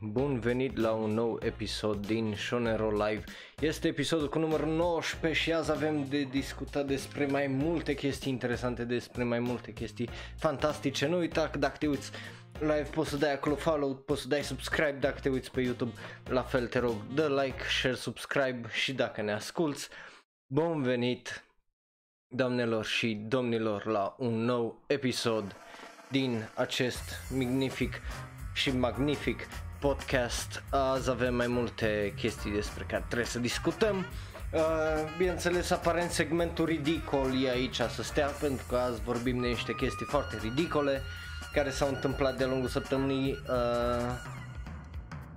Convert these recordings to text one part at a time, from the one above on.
Bun venit la un nou episod din Shonen Ro Live. Este episodul cu numărul 19 și azi avem de discutat despre mai multe chestii interesante, despre mai multe chestii fantastice. Nu uita că dacă te uiți live poți să dai acolo follow, poți să dai subscribe dacă te uiți pe YouTube. La fel, te rog, dă like, share, subscribe și dacă ne asculți. Bun venit, doamnelor și domnilor, la un nou episod din acest magnific podcast. Azi avem mai multe chestii despre care trebuie să discutăm. Bineînțeles, aparent segmentul ridicol e aici să stea, pentru că azi vorbim de niște chestii foarte ridicole care s-au întâmplat de-a lungul săptămânii.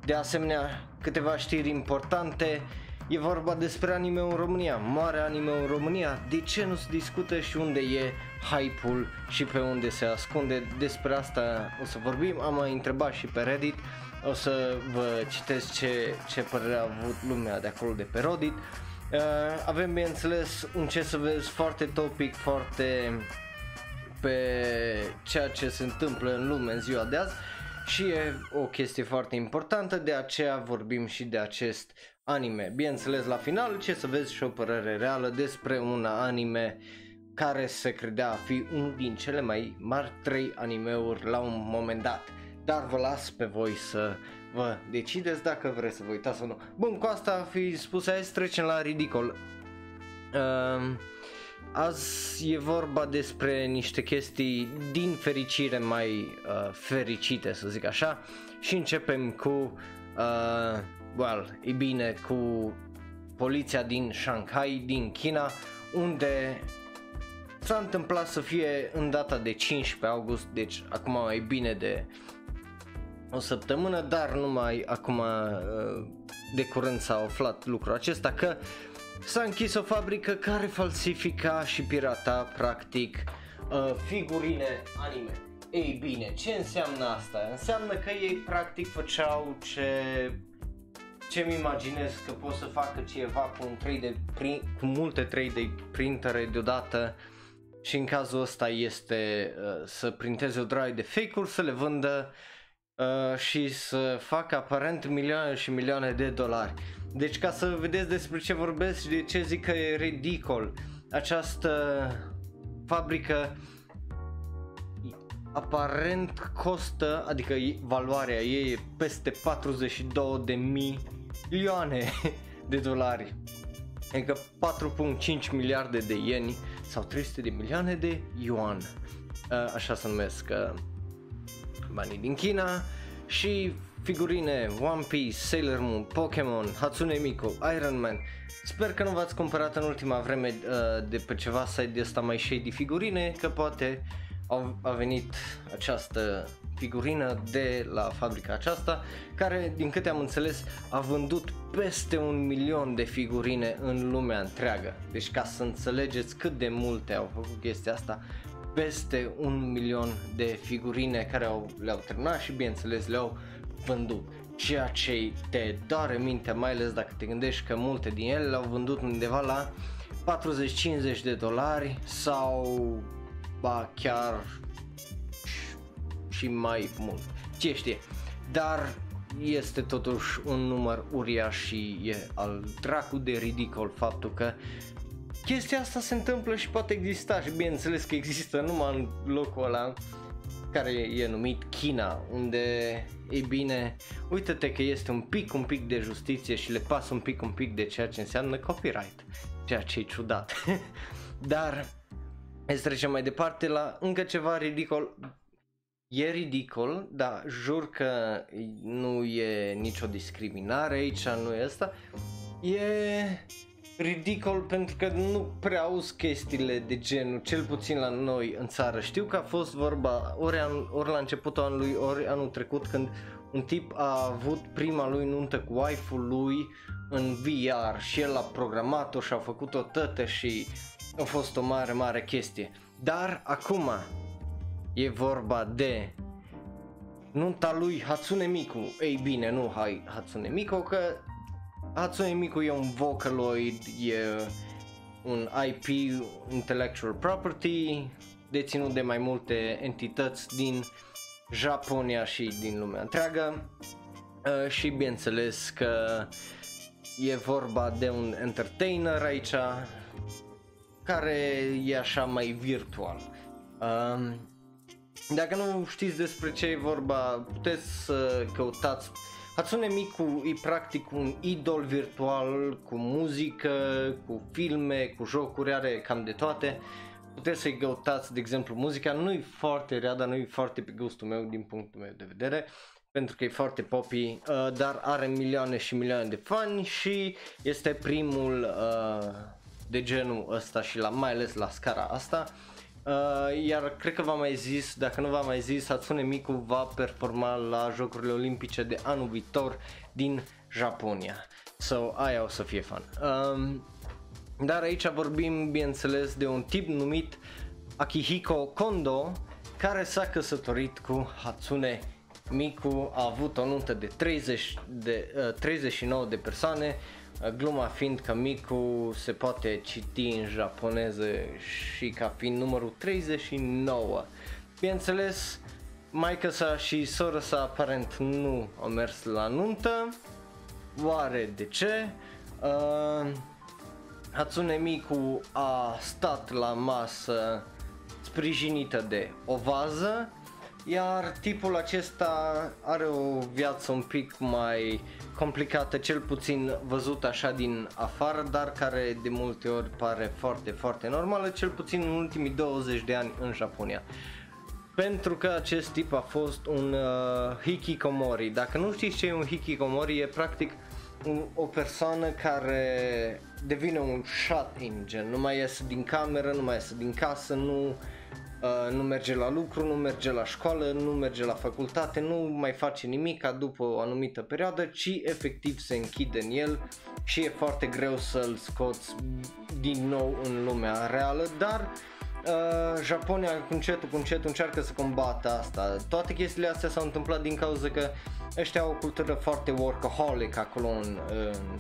De asemenea, câteva știri importante. E vorba despre anime în România. Moare anime în România? De ce nu se discută și unde e hype-ul și pe unde se ascunde? Despre asta o să vorbim. Am mai întrebat și pe Reddit. O să vă citesc ce părere a avut lumea de acolo, de pe Reddit. Avem, bineînțeles, un ce să vezi foarte topic, foarte pe ceea ce se întâmplă în lume în ziua de azi. Și e o chestie foarte importantă, de aceea vorbim și de acest anime. Bineînțeles, la final, ce să vezi și o părere reală despre un anime care se credea a fi unul din cele mai mari 3 animeuri la un moment dat. Dar vă las pe voi să vă decideți dacă vreți să vă uitați sau nu. Bun, cu asta fiind spus, azi trecem la ridicol. Azi e vorba despre niște chestii, din fericire, mai fericite, să zic așa. Și începem cu... e bine, cu poliția din Shanghai, din China, unde s-a întâmplat să fie în data de 15 august, deci acum e bine de o săptămână, dar numai acum de curând s-a aflat lucrul acesta, că s-a închis o fabrică care falsifica și pirata practic figurine anime. Ei bine, ce înseamnă asta? Înseamnă că ei practic făceau ce-mi imaginez că pot să facă cineva cu multe 3D printere deodată, și în cazul ăsta este să printeze o draie de fake-uri, să le vândă și să facă aparent milioane și milioane de dolari. Deci, ca să vedeți despre ce vorbesc și de ce zic că e ridicol, această fabrică aparent costă, adică valoarea ei e peste 42 de milioane de dolari, adică 4.5 miliarde de ieni sau 300 de milioane de yuan, așa se numesc banii din China. Și figurine One Piece, Sailor Moon, Pokemon, Hatsune Miku, Iron Man. Sper că nu v-ați cumpărat în ultima vreme de pe ceva site de ăsta mai shady figurine, că poate a venit această figurină de la fabrica aceasta, care, din câte am înțeles, a vândut peste 1 milion de figurine în lumea întreagă. Deci, ca să înțelegeți cât de multe au făcut chestia asta, peste 1 milion de figurine care le-au terminat și, bineînțeles, le-au vândut. Ceea ce te doare mintea, mai ales dacă te gândești că multe din ele le-au vândut undeva la 40-50 de dolari sau... ba chiar și mai mult, ce știe, dar este totuși un număr uriaș și e al dracu de ridicol faptul că chestia asta se întâmplă și poate exista. Și bineînțeles că există numai în locul ăla care e numit China, unde, ei bine, uite-te că este un pic de justiție și le pasă un pic de ceea ce înseamnă copyright, ceea ce e ciudat. Dar să trecem mai departe la încă ceva ridicol. E ridicol, dar jur că nu e nicio discriminare aici, nu e asta. E ridicol pentru că nu prea auzi chestiile de genul, cel puțin la noi în țară. Știu că a fost vorba ori la începutul anului, ori anul trecut, când un tip a avut prima lui nuntă cu waifu-ul lui în VR și el a programat-o și a făcut o tătă și... a fost o mare chestie. Dar acum e vorba de nunta lui Hatsune Miku. Ei bine, nu Hatsune Miku, că Hatsune Miku e un Vocaloid, e un IP, Intellectual Property, deținut de mai multe entități din Japonia și din lumea întreagă. Și bineînțeles că e vorba de un entertainer aici care e așa mai virtual. Dacă nu știți despre ce e vorba, puteți să căutați. Hatsune Miku e practic un idol virtual cu muzică, cu filme, cu jocuri, are cam de toate. Puteți să-i căutați, de exemplu, muzica, nu-i foarte rea, dar nu-i foarte pe gustul meu din punctul meu de vedere, pentru că e foarte poppy, dar are milioane și milioane de fani și este primul de genul ăsta și mai ales la scara asta. Iar cred că v-am mai zis, dacă nu v-am mai zis, Hatsune Miku va performa la Jocurile Olimpice de anul viitor din Japonia. So, aia o să fie fun. Dar aici vorbim, bineînțeles, de un tip numit Akihiko Kondo, care s-a căsătorit cu Hatsune Miku, a avut o nuntă de 39 de persoane, gluma fiind că Miku se poate citi în japoneză și ca fiind numărul 39. Bineînțeles, maică-sa și sora-sa aparent nu au mers la nuntă, oare de ce? Hatsune Miku a stat la masă sprijinită de o vază, iar tipul acesta are o viață un pic mai complicată, cel puțin văzut așa din afară, dar care de multe ori pare foarte, foarte normală, cel puțin în ultimii 20 de ani în Japonia. Pentru că acest tip a fost un hikikomori. Dacă nu știți ce e un hikikomori, e practic o persoană care devine un shut-in, gen, nu mai iese din cameră, nu mai iese din casă, nu merge la lucru, nu merge la școală, nu merge la facultate, nu mai face nimic după o anumită perioadă, ci efectiv se închide în el și e foarte greu să-l scoți din nou în lumea reală, dar Japonia cu încetul, încearcă să combată asta. Toate chestiile astea s-au întâmplat din cauza că ăștia au o cultură foarte workaholic acolo în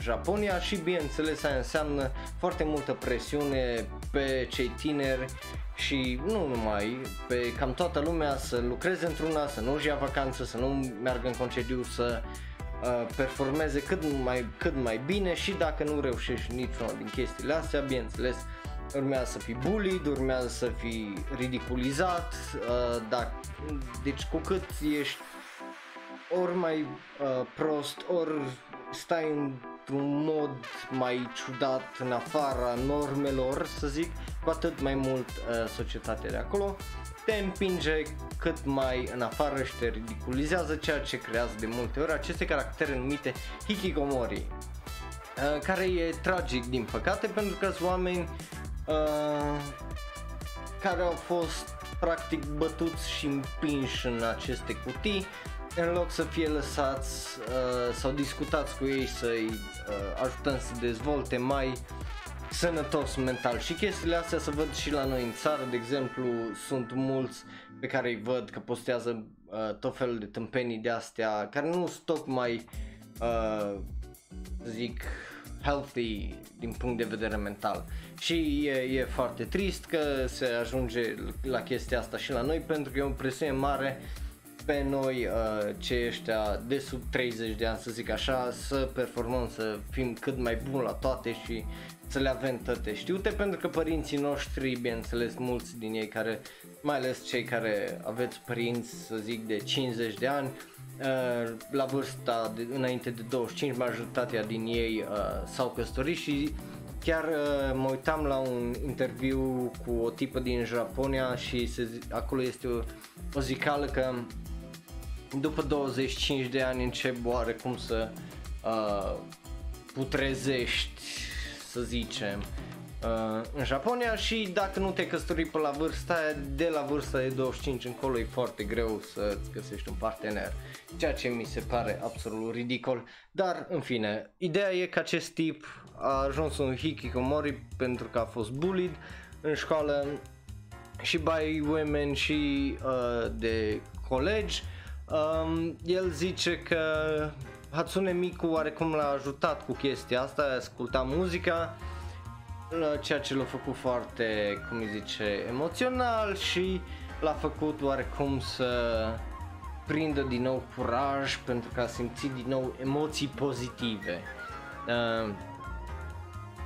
Japonia și bineînțeles aia înseamnă foarte multă presiune pe cei tineri și nu numai, pe cam toată lumea să lucreze într-una, să nu-și ia vacanță, să nu meargă în concediu, să performeze cât mai bine și dacă nu reușești niciuna din chestiile astea, bineînțeles urmează să fii bullied, urmează să fii ridiculizat, deci cu cât ești ori mai prost, ori stai într-un mod mai ciudat în afara normelor, să zic, cu atât mai mult societatea de acolo te împinge cât mai în afară și te ridiculizează, ceea ce creează de multe ori aceste caractere numite hikikomori, care e tragic din păcate pentru că sunt oameni care au fost practic bătuți și împinși în aceste cutii în loc să fie lăsați sau discutați cu ei să-i ajutăm să dezvolte mai sănătos mental. Și chestiile astea se văd și la noi în țară, de exemplu sunt mulți pe care îi văd că postează tot felul de tâmpenii de astea care nu sunt tocmai zic healthy din punct de vedere mental și e foarte trist că se ajunge la chestia asta și la noi pentru că e o presiune mare pe noi cei ăștia de sub 30 de ani, să zic așa, să performăm, să fim cât mai buni la toate și să le avem toate știute, pentru că părinții noștri, bineînțeles mulți din ei care, mai ales cei care aveți părinți, să zic, de 50 de ani, la vârsta de, înainte de 25, majoritatea din ei s-au căsătorit și chiar mă uitam la un interviu cu o tipă din Japonia și acolo este o zicală că după 25 de ani încep oarecum să putrezești, să zicem, în Japonia și dacă nu te căsători pe la vârsta aia, de la vârsta de 25 încolo e foarte greu să-ți găsești un partener, ceea ce mi se pare absolut ridicol, dar în fine, ideea e că acest tip a ajuns un hikikomori pentru că a fost bullied în școală și by women și de colegi. El zice că Hatsune Miku oarecum l-a ajutat cu chestia asta, asculta muzica, ceea ce l-a făcut foarte, cum îi zice, emoțional și l-a făcut oarecum să prindă din nou curaj, pentru că a simțit din nou emoții pozitive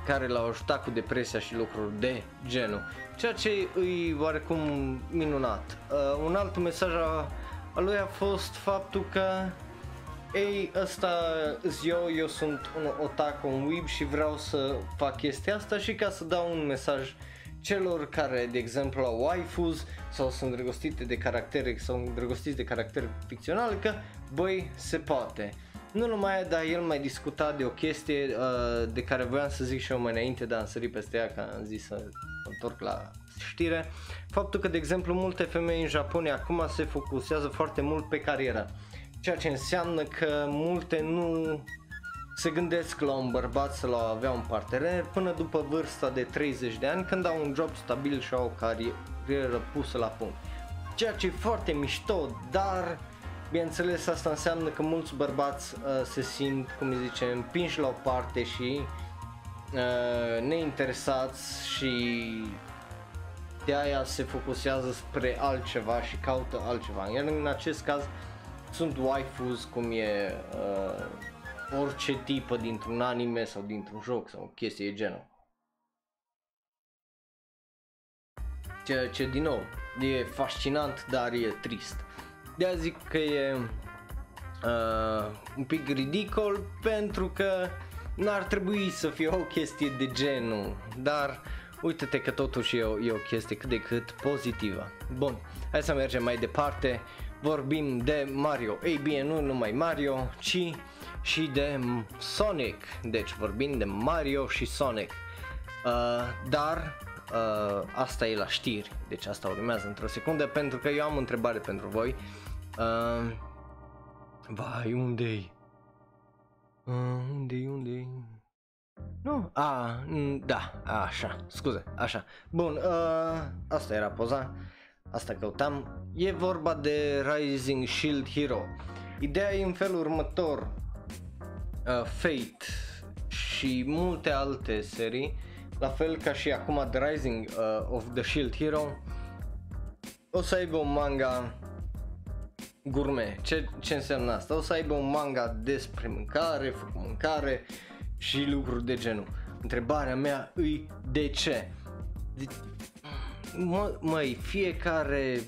care l-au ajutat cu depresia și lucruri de genul, ceea ce îi oarecum minunat. Un alt mesaj a lui a fost faptul că ei, ăsta -s eu sunt un otaku, un weeb și vreau să fac chestia asta și ca să dau un mesaj celor care, de exemplu, au waifus sau sunt îndrăgostite de caractere sau îndrăgostiți de caractere ficțional, că băi, se poate. Nu numai, dar el mai discuta de o chestie de care voiam să zic și eu mai înainte, dar am sărit peste ea, că am zis să întorc la știre. Faptul că, de exemplu, multe femei în Japonia acum se focusează foarte mult pe carieră, ceea ce înseamnă că multe nu se gândesc la un bărbat sau la avea un partener până după vârsta de 30 de ani, când au un job stabil și au o carieră pusă la punct. Ceea ce e foarte mișto, dar bineînțeles asta înseamnă că mulți bărbați se simt, cum îi zice, împinși la o parte și neinteresați și de aia se focusează spre altceva și caută altceva. Iar în acest caz sunt waifus, cum e orice tipă dintr-un anime sau dintr-un joc sau o chestie de genul. Ceea ce, din nou, e fascinant, dar e trist. De-aia zic că e un pic ridicol, pentru că n-ar trebui să fie o chestie de genul, dar uite-te că totuși e o chestie cât de cât pozitivă. Bun, hai să mergem mai departe. Vorbim de Mario, ei bine, nu numai Mario, ci și de Sonic. Deci vorbim de Mario și Sonic, dar asta e la știri, deci asta urmează într-o secundă, pentru că eu am o întrebare pentru voi. Vai, unde-i? Unde-i? Nu? Da, așa, scuze, așa. Bun, asta era poza. Asta căutam, e vorba de Rising Shield Hero. Ideea e în felul următor, Fate și multe alte serii, la fel ca și acum The Rising of the Shield Hero, o să aibă un manga gourmet. Ce înseamnă asta? O să aibă un manga despre mâncare, făcut mâncare și lucruri de genul. Întrebarea mea îi de ce? Măi, fiecare,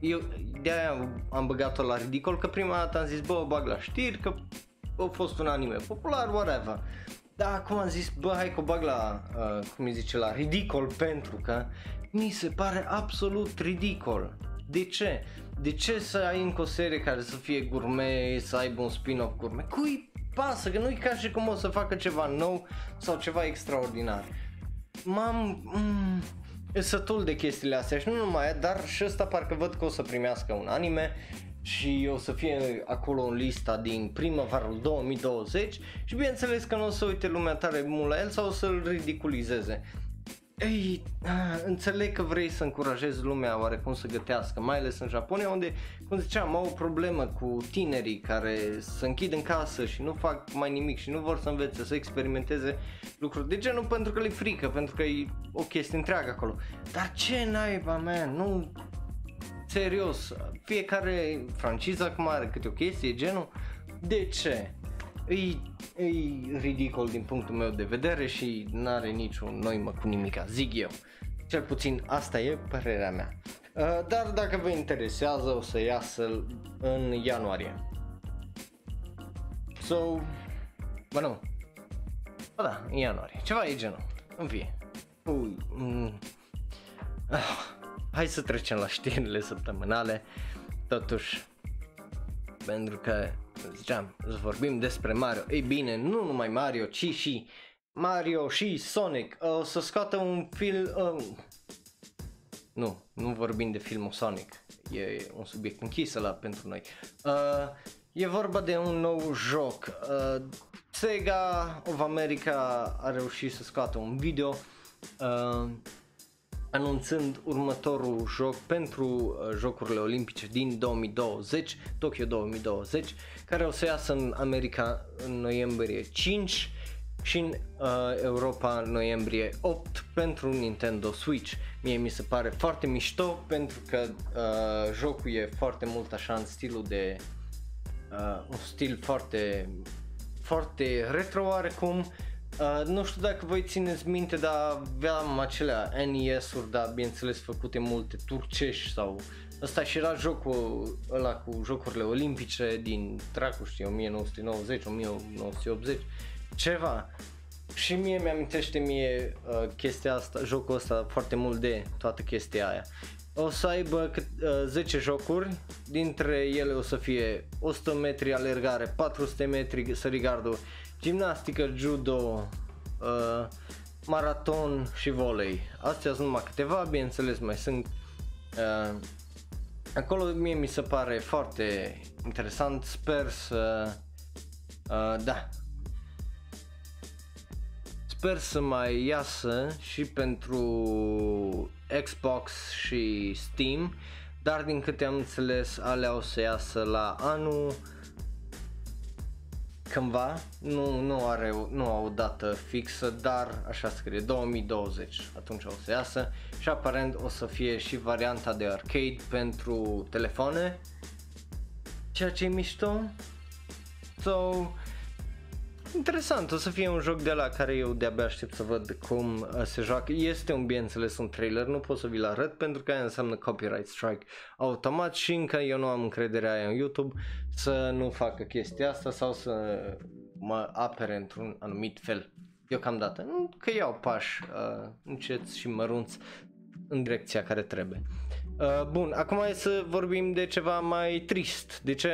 eu de-aia am băgat-o la ridicol, că prima dată am zis, bă, o bag la știri, că a fost un anime popular, whatever. Dar acum am zis, bă, hai că o bag la, cum îi zice, la ridicol, pentru că mi se pare absolut ridicol. De ce? De ce să ai încă o serie care să fie gourmet, să aibă un spin-off gourmet? Cui pasă? Că nu-i ca și cum o să facă ceva nou sau ceva extraordinar. E sătul de chestiile astea și nu numai, dar și ăsta parcă văd că o să primească un anime și o să fie acolo în lista din primăvarul 2020 și bineînțeles că nu o să uite lumea tare mult la el sau o să-l ridiculizeze. Ei, înțeleg că vrei să încurajezi lumea oarecum să gătească, mai ales în Japonia, unde, cum ziceam, au o problemă cu tinerii care se închid în casă și nu fac mai nimic și nu vor să învețe, să experimenteze lucruri de genul, pentru că le frică, pentru că e o chestie întreagă acolo. Dar ce naiba, man, nu, serios, fiecare franciză acum are câte o chestie, genul, de ce? E ridicol din punctul meu de vedere și n-are niciun noimă cu nimica, zic eu. Cel puțin asta e părerea mea. Dar dacă vă interesează, o să iasă în ianuarie. Bă, nu. Bă, da, în ianuarie. Ceva e genul. În fine. Hai să trecem la știrile săptămânale, totuși, pentru că ziceam, vorbim despre Mario. Ei bine, nu numai Mario, ci și Mario și Sonic. O să scoată un film... Nu vorbim de filmul Sonic. E un subiect închis ăla pentru noi. E vorba de un nou joc. Sega of America a reușit să scoată un video anunțând următorul joc pentru Jocurile Olimpice din 2020, Tokyo 2020, care o să iasă în America în noiembrie 5 și în Europa în noiembrie 8 pentru Nintendo Switch. Mie mi se pare foarte mișto pentru că jocul e foarte mult așa în stilul de un stil foarte, foarte retro oarecum. Nu știu dacă voi țineți minte, dar aveam acelea NES-uri, dar bineînțeles făcute multe turcești sau... Ăsta și era jocul ăla cu jocurile olimpice din dracu, știi, 1990-1980, ceva. Și mie mi-amintește mie chestia asta, jocul ăsta foarte mult de toată chestia aia. O să aibă 10 jocuri, dintre ele o să fie 100 metri alergare, 400 metri sărigardul, gimnastică, judo, maraton și volei. Astea sunt numai câteva, bineînțeles mai sunt. Acolo mie mi se pare foarte interesant, sper să da, sper să mai iasă și pentru Xbox și Steam, dar din câte am înțeles alea o să iasă la anul cândva, nu au o dată fixă, dar așa scrie 2020, atunci o să iasă și aparent o să fie și varianta de arcade pentru telefoane, ceea ce e mișto. So, interesant, o să fie un joc de la care eu de-abia aștept să văd cum se joacă. Este un, bineînțeles, un trailer, nu pot să vi-l arăt pentru că aia înseamnă copyright strike automat și încă eu nu am încrederea aia în YouTube să nu facă chestia asta sau să mă apere într-un anumit fel. Deocamdată, că iau pași înceți și mărunți în direcția care trebuie. Bun, acum hai să vorbim de ceva mai trist. De ce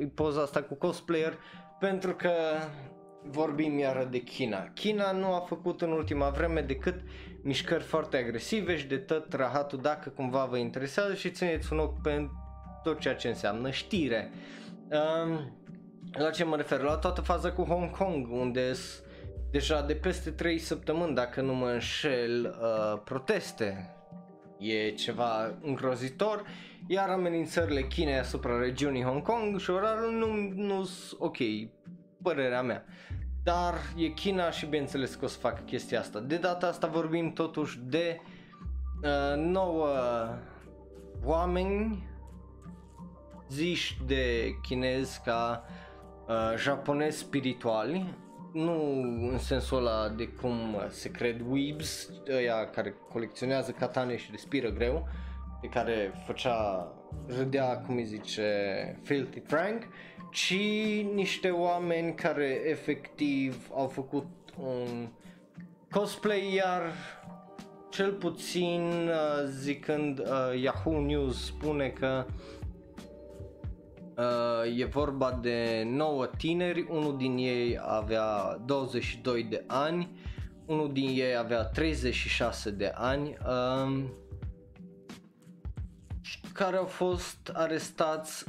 e poza asta cu cosplayer? Pentru că vorbim iară de China. China nu a făcut în ultima vreme decât mișcări foarte agresive și de tot rahatul, dacă cumva vă interesează, și țineți un ochi pe tot ceea ce înseamnă știre. La ce mă refer? La toată faza cu Hong Kong, unde deja de peste 3 săptămâni, dacă nu mă înșel, proteste. E ceva îngrozitor, iar amenințările Chinei asupra regiunii Hong Kong și orarul nu sunt ok, părerea mea. Dar e China și bineînțeles că o să facă chestia asta. De data asta vorbim totuși de 9 oameni ziși de chinezi ca japonezi spirituali. Nu în sensul ăla de cum se cred weebs, ăia care colecționează katane și respiră greu, de care făcea, râdea, cum îi zice, Filthy Frank, ci niște oameni care efectiv au făcut un cosplay, iar cel puțin zicând Yahoo News spune că e vorba de 9 tineri, unul din ei avea 22 de ani, unul din ei avea 36 de ani, care au fost arestați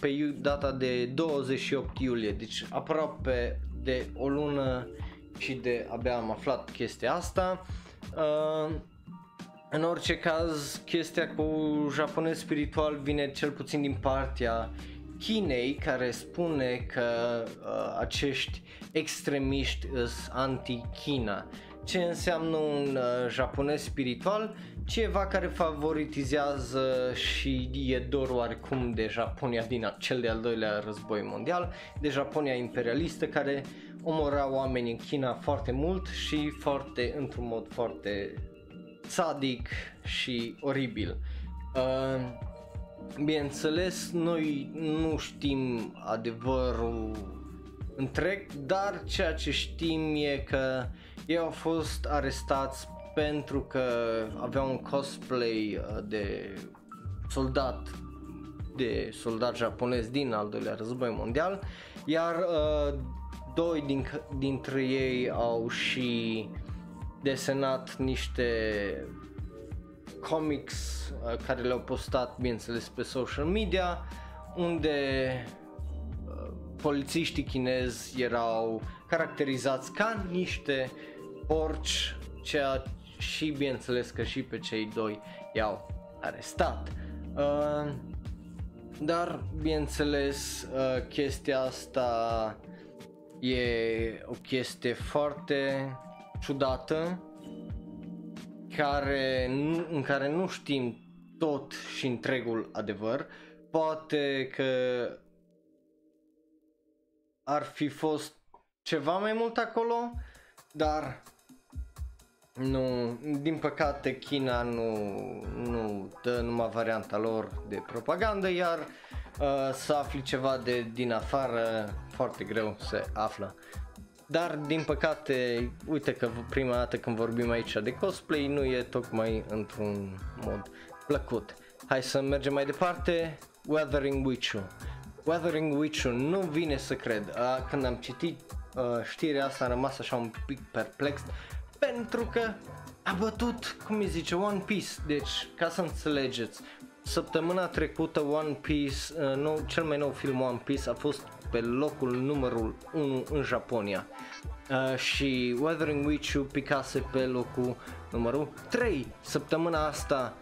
pe data de 28 iulie, deci aproape de o lună și de abia am aflat chestia asta. În orice caz, chestia cu japonez spiritual vine cel puțin din partea Chinei, care spune că acești extremiști sunt anti-China. Ce înseamnă un japonez spiritual? Ceva care favoritizează și e dor oarecum de Japonia din cel de-al doilea război mondial, de Japonia imperialistă care omora oameni în China foarte mult și foarte, într-un mod foarte sadic și oribil. Bineînțeles, noi nu știm adevărul întreg, dar ceea ce știm e că ei au fost arestați pentru că aveau un cosplay de soldat japonez din al doilea război mondial, iar doi dintre ei au și desenat niște comics care le-au postat, bineînțeles, pe social media, unde polițiștii chinezi erau caracterizați ca niște porci, ceea și bineînțeles că și pe cei doi i-au arestat. Dar bineînțeles chestia asta E o chestie foarte ciudată care, în care nu știm tot și întregul adevăr. Poate că ar fi fost ceva mai mult acolo, dar nu, din păcate China nu dă numai varianta lor de propagandă, iar să afli ceva de din afară foarte greu se află. Dar din păcate, uite că prima dată când vorbim aici de cosplay nu e tocmai într-un mod plăcut. Hai să mergem mai departe. Weathering With You. Weathering With You, nu vine să cred. Când am citit știrea asta am rămas așa un pic perplex, pentru că a bătut, cum îi zice, One Piece. Deci, ca să înțelegeți, săptămâna trecută One Piece, cel mai nou film One Piece a fost pe locul numărul 1 în Japonia, și Weathering With You picase pe locul numărul 3. Săptămâna asta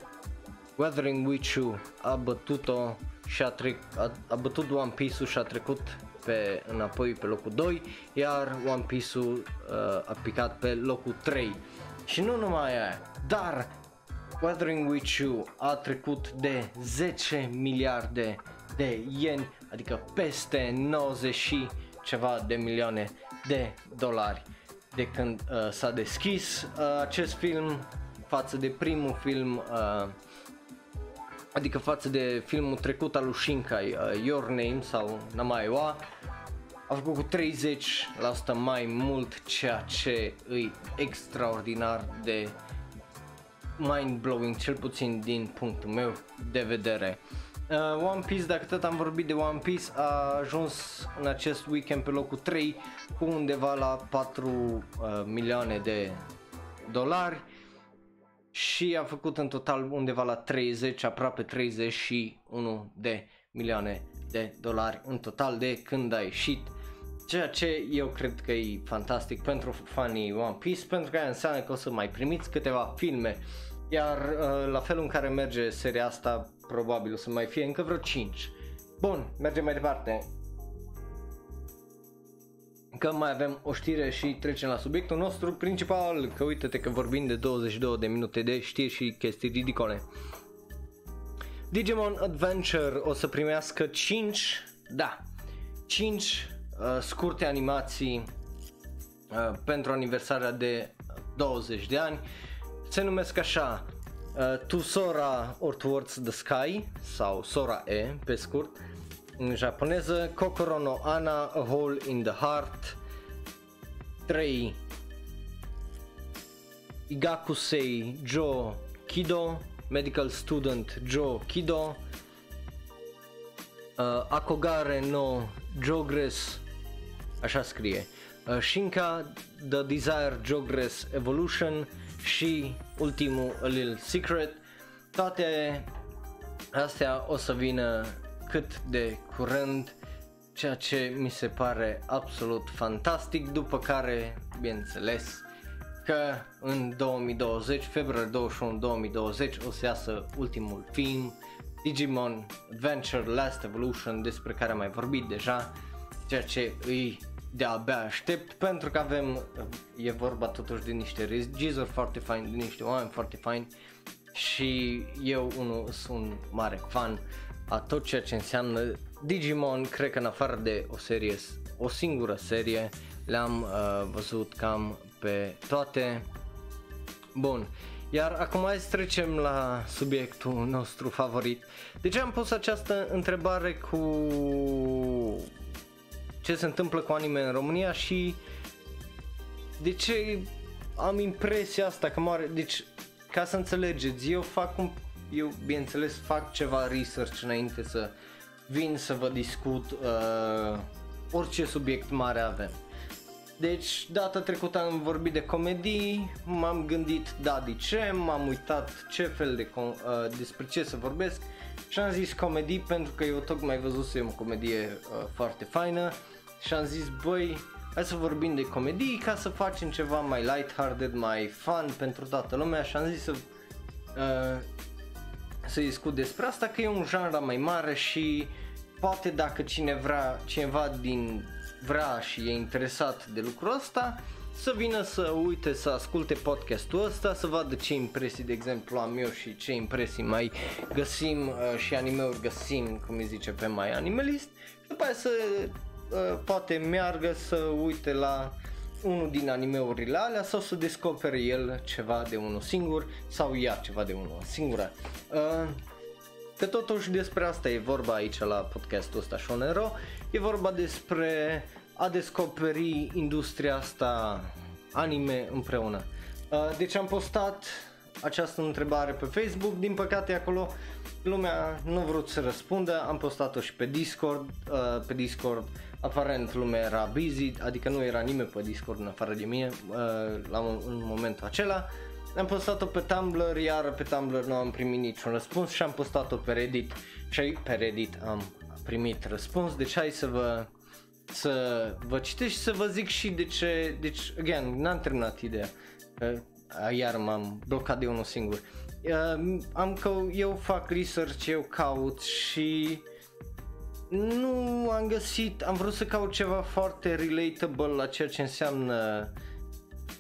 Weathering With You a bătut-o și a bătut One Piece-ul și a trecut pe, înapoi pe locul 2, iar One Piece-ul a picat pe locul 3. Și nu numai aia, dar Weathering With You a trecut de 10 miliarde de ieni, adică peste 90 și ceva de milioane de dolari de când s-a deschis acest film față de primul film, adică față de filmul trecut al lui Shinkai, Your Name sau Namae wa, a făcut cu 30% mai mult, ceea ce e extraordinar de mind-blowing, cel puțin din punctul meu de vedere. One Piece, dacă tot am vorbit de One Piece, a ajuns în acest weekend pe locul 3 cu undeva la 4 milioane de dolari și a făcut în total undeva la 30, aproape 31 de milioane de dolari în total de când a ieșit, ceea ce eu cred că e fantastic pentru fanii One Piece, pentru că aia înseamnă că o să mai primiți câteva filme, iar la felul în care merge seria asta probabil o să mai fie încă vreo 5. Bun, mergem mai departe, că mai avem o știre și trecem la subiectul nostru principal, că uite-te că vorbim de 22 de minute de știri și chestii ridicole. Digimon Adventure o să primească 5 scurte animații pentru aniversarea de 20 de ani. Se numesc așa To Sora or Towards the Sky sau Sora E pe scurt în japoneză, Kokoro no Ana, A Hole in the Heart 3, Igakusei Jo Kido, Medical Student Jo Kido, Akogare no Jogress, așa scrie, Shinka The Desire Jogress Evolution și ultimul A Little Secret. Toate astea o să vină cât de curând, ceea ce mi se pare absolut fantastic, după care, bineînțeles, că în 2020, februarie 21, 2020, o să iasă ultimul film, Digimon Adventure Last Evolution, despre care am mai vorbit deja, ceea ce îi de-abia aștept, pentru că avem, e vorba totuși de niște regizori foarte faini, de niște oameni foarte faini și eu unul sunt un mare fan a tot ceea ce înseamnă Digimon. Cred că în afară de o singură serie le-am văzut cam pe toate. Bun, iar acum hai să trecem la subiectul nostru favorit. De ce am pus această întrebare cu ce se întâmplă cu anime în România și de ce am impresia asta că moare? Deci, ca să înțelegeți, eu bineînțeles fac ceva research înainte să vin să vă discut orice subiect mare avem. Deci data trecută am vorbit de comedii, m-am gândit da de ce, m-am uitat ce fel de despre ce să vorbesc și am zis comedii, pentru că eu tocmai văzusem o comedie foarte faină și am zis băi, hai să vorbim de comedii ca să facem ceva mai lighthearted, mai fun pentru toată lumea și am zis să discut despre asta că e un genre mai mare și poate dacă cineva din vrea și e interesat de lucrul ăsta să vină să uite, să asculte podcastul ăsta, să vadă ce impresii de exemplu am eu și ce impresii mai găsim și anime-uri găsim, cum îi zice, pe My Animalist, și după aia să poate meargă să uite la unul din anime-urile alea sau să descopere el ceva de unul singur sau ia ceva de unul singură. Că totuși despre asta e vorba aici la podcastul ăsta Shonen Ro, e vorba despre a descoperi industria asta anime împreună. Deci am postat această întrebare pe Facebook, din păcate acolo lumea nu a vrut să răspundă, am postat-o și pe Discord, aparent lumea era busy, adică nu era nimeni pe Discord în afară de mine în momentul acela. Am postat-o pe Tumblr, iar pe Tumblr nu am primit niciun răspuns și am postat-o pe Reddit și pe Reddit am primit răspuns. Deci hai să vă citesc și să vă zic și de ce. Deci, again, n-am terminat ideea, iar m-am blocat de unul singur. Eu fac research, eu caut și nu am găsit, am vrut să caut ceva foarte relatable la ceea ce înseamnă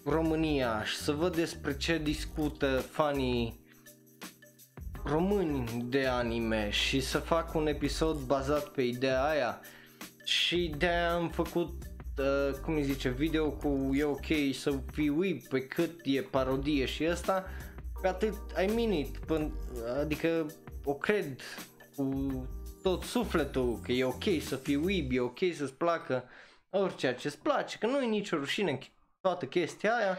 România și să văd despre ce discută fanii români de anime și să fac un episod bazat pe ideea aia. Și de-aia am făcut, video cu e ok să fii weeb, pe cât e parodie și asta, pe atât I mean it, adică o cred cu tot sufletul că e ok să fii weeb, e ok să-ți placă orice ce-ți place, că nu e nicio rușine în toată chestia aia,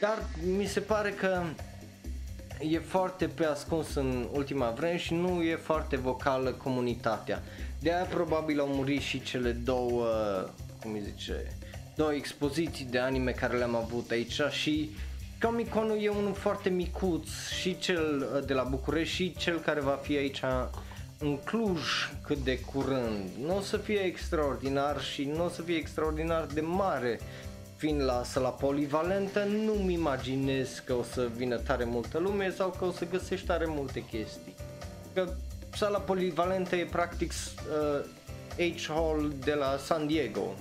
dar mi se pare că e foarte pe ascuns în ultima vreme și nu e foarte vocală comunitatea. De-aia probabil au murit și cele două expoziții de anime care le-am avut aici și Comic-Con-ul e unul foarte micuț, și cel de la București și cel care va fi aici în Cluj cât de curând. Nu o să fie extraordinar și nu o să fie extraordinar de mare, fiind la sala polivalentă, nu-mi imaginez că o să vină tare multă lume sau că o să găsești tare multe chestii. Că sala polivalentă e practic H-Hall de la San Diego,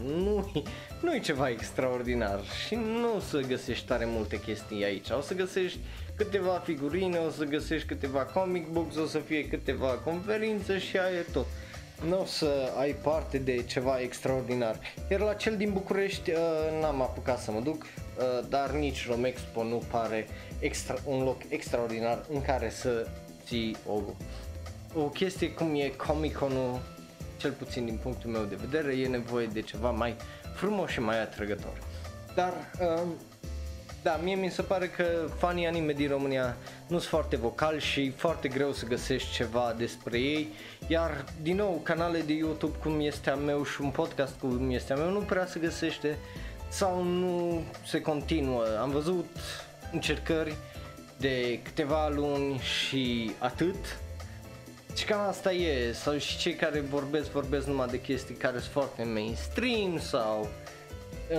nu e ceva extraordinar și nu o să găsești tare multe chestii aici. O să găsești câteva figurine, o să găsești câteva comic books, o să fie câteva conferințe și aia e tot. Nu o să ai parte de ceva extraordinar. Iar la cel din București n-am apucat să mă duc, dar nici Romexpo nu pare un loc extraordinar în care să ții o chestie cum e Comic-Con-ul, cel puțin din punctul meu de vedere, e nevoie de ceva mai frumos și mai atrăgător. Dar, da, mie mi se pare că fanii anime din România nu sunt foarte vocali și foarte greu să găsești ceva despre ei, iar, din nou, canale de YouTube cum este a meu și un podcast cum este a meu nu prea se găsește sau nu se continuă. Am văzut încercări de câteva luni și atât. Și cam asta e, sau și cei care vorbesc numai de chestii care sunt foarte mainstream sau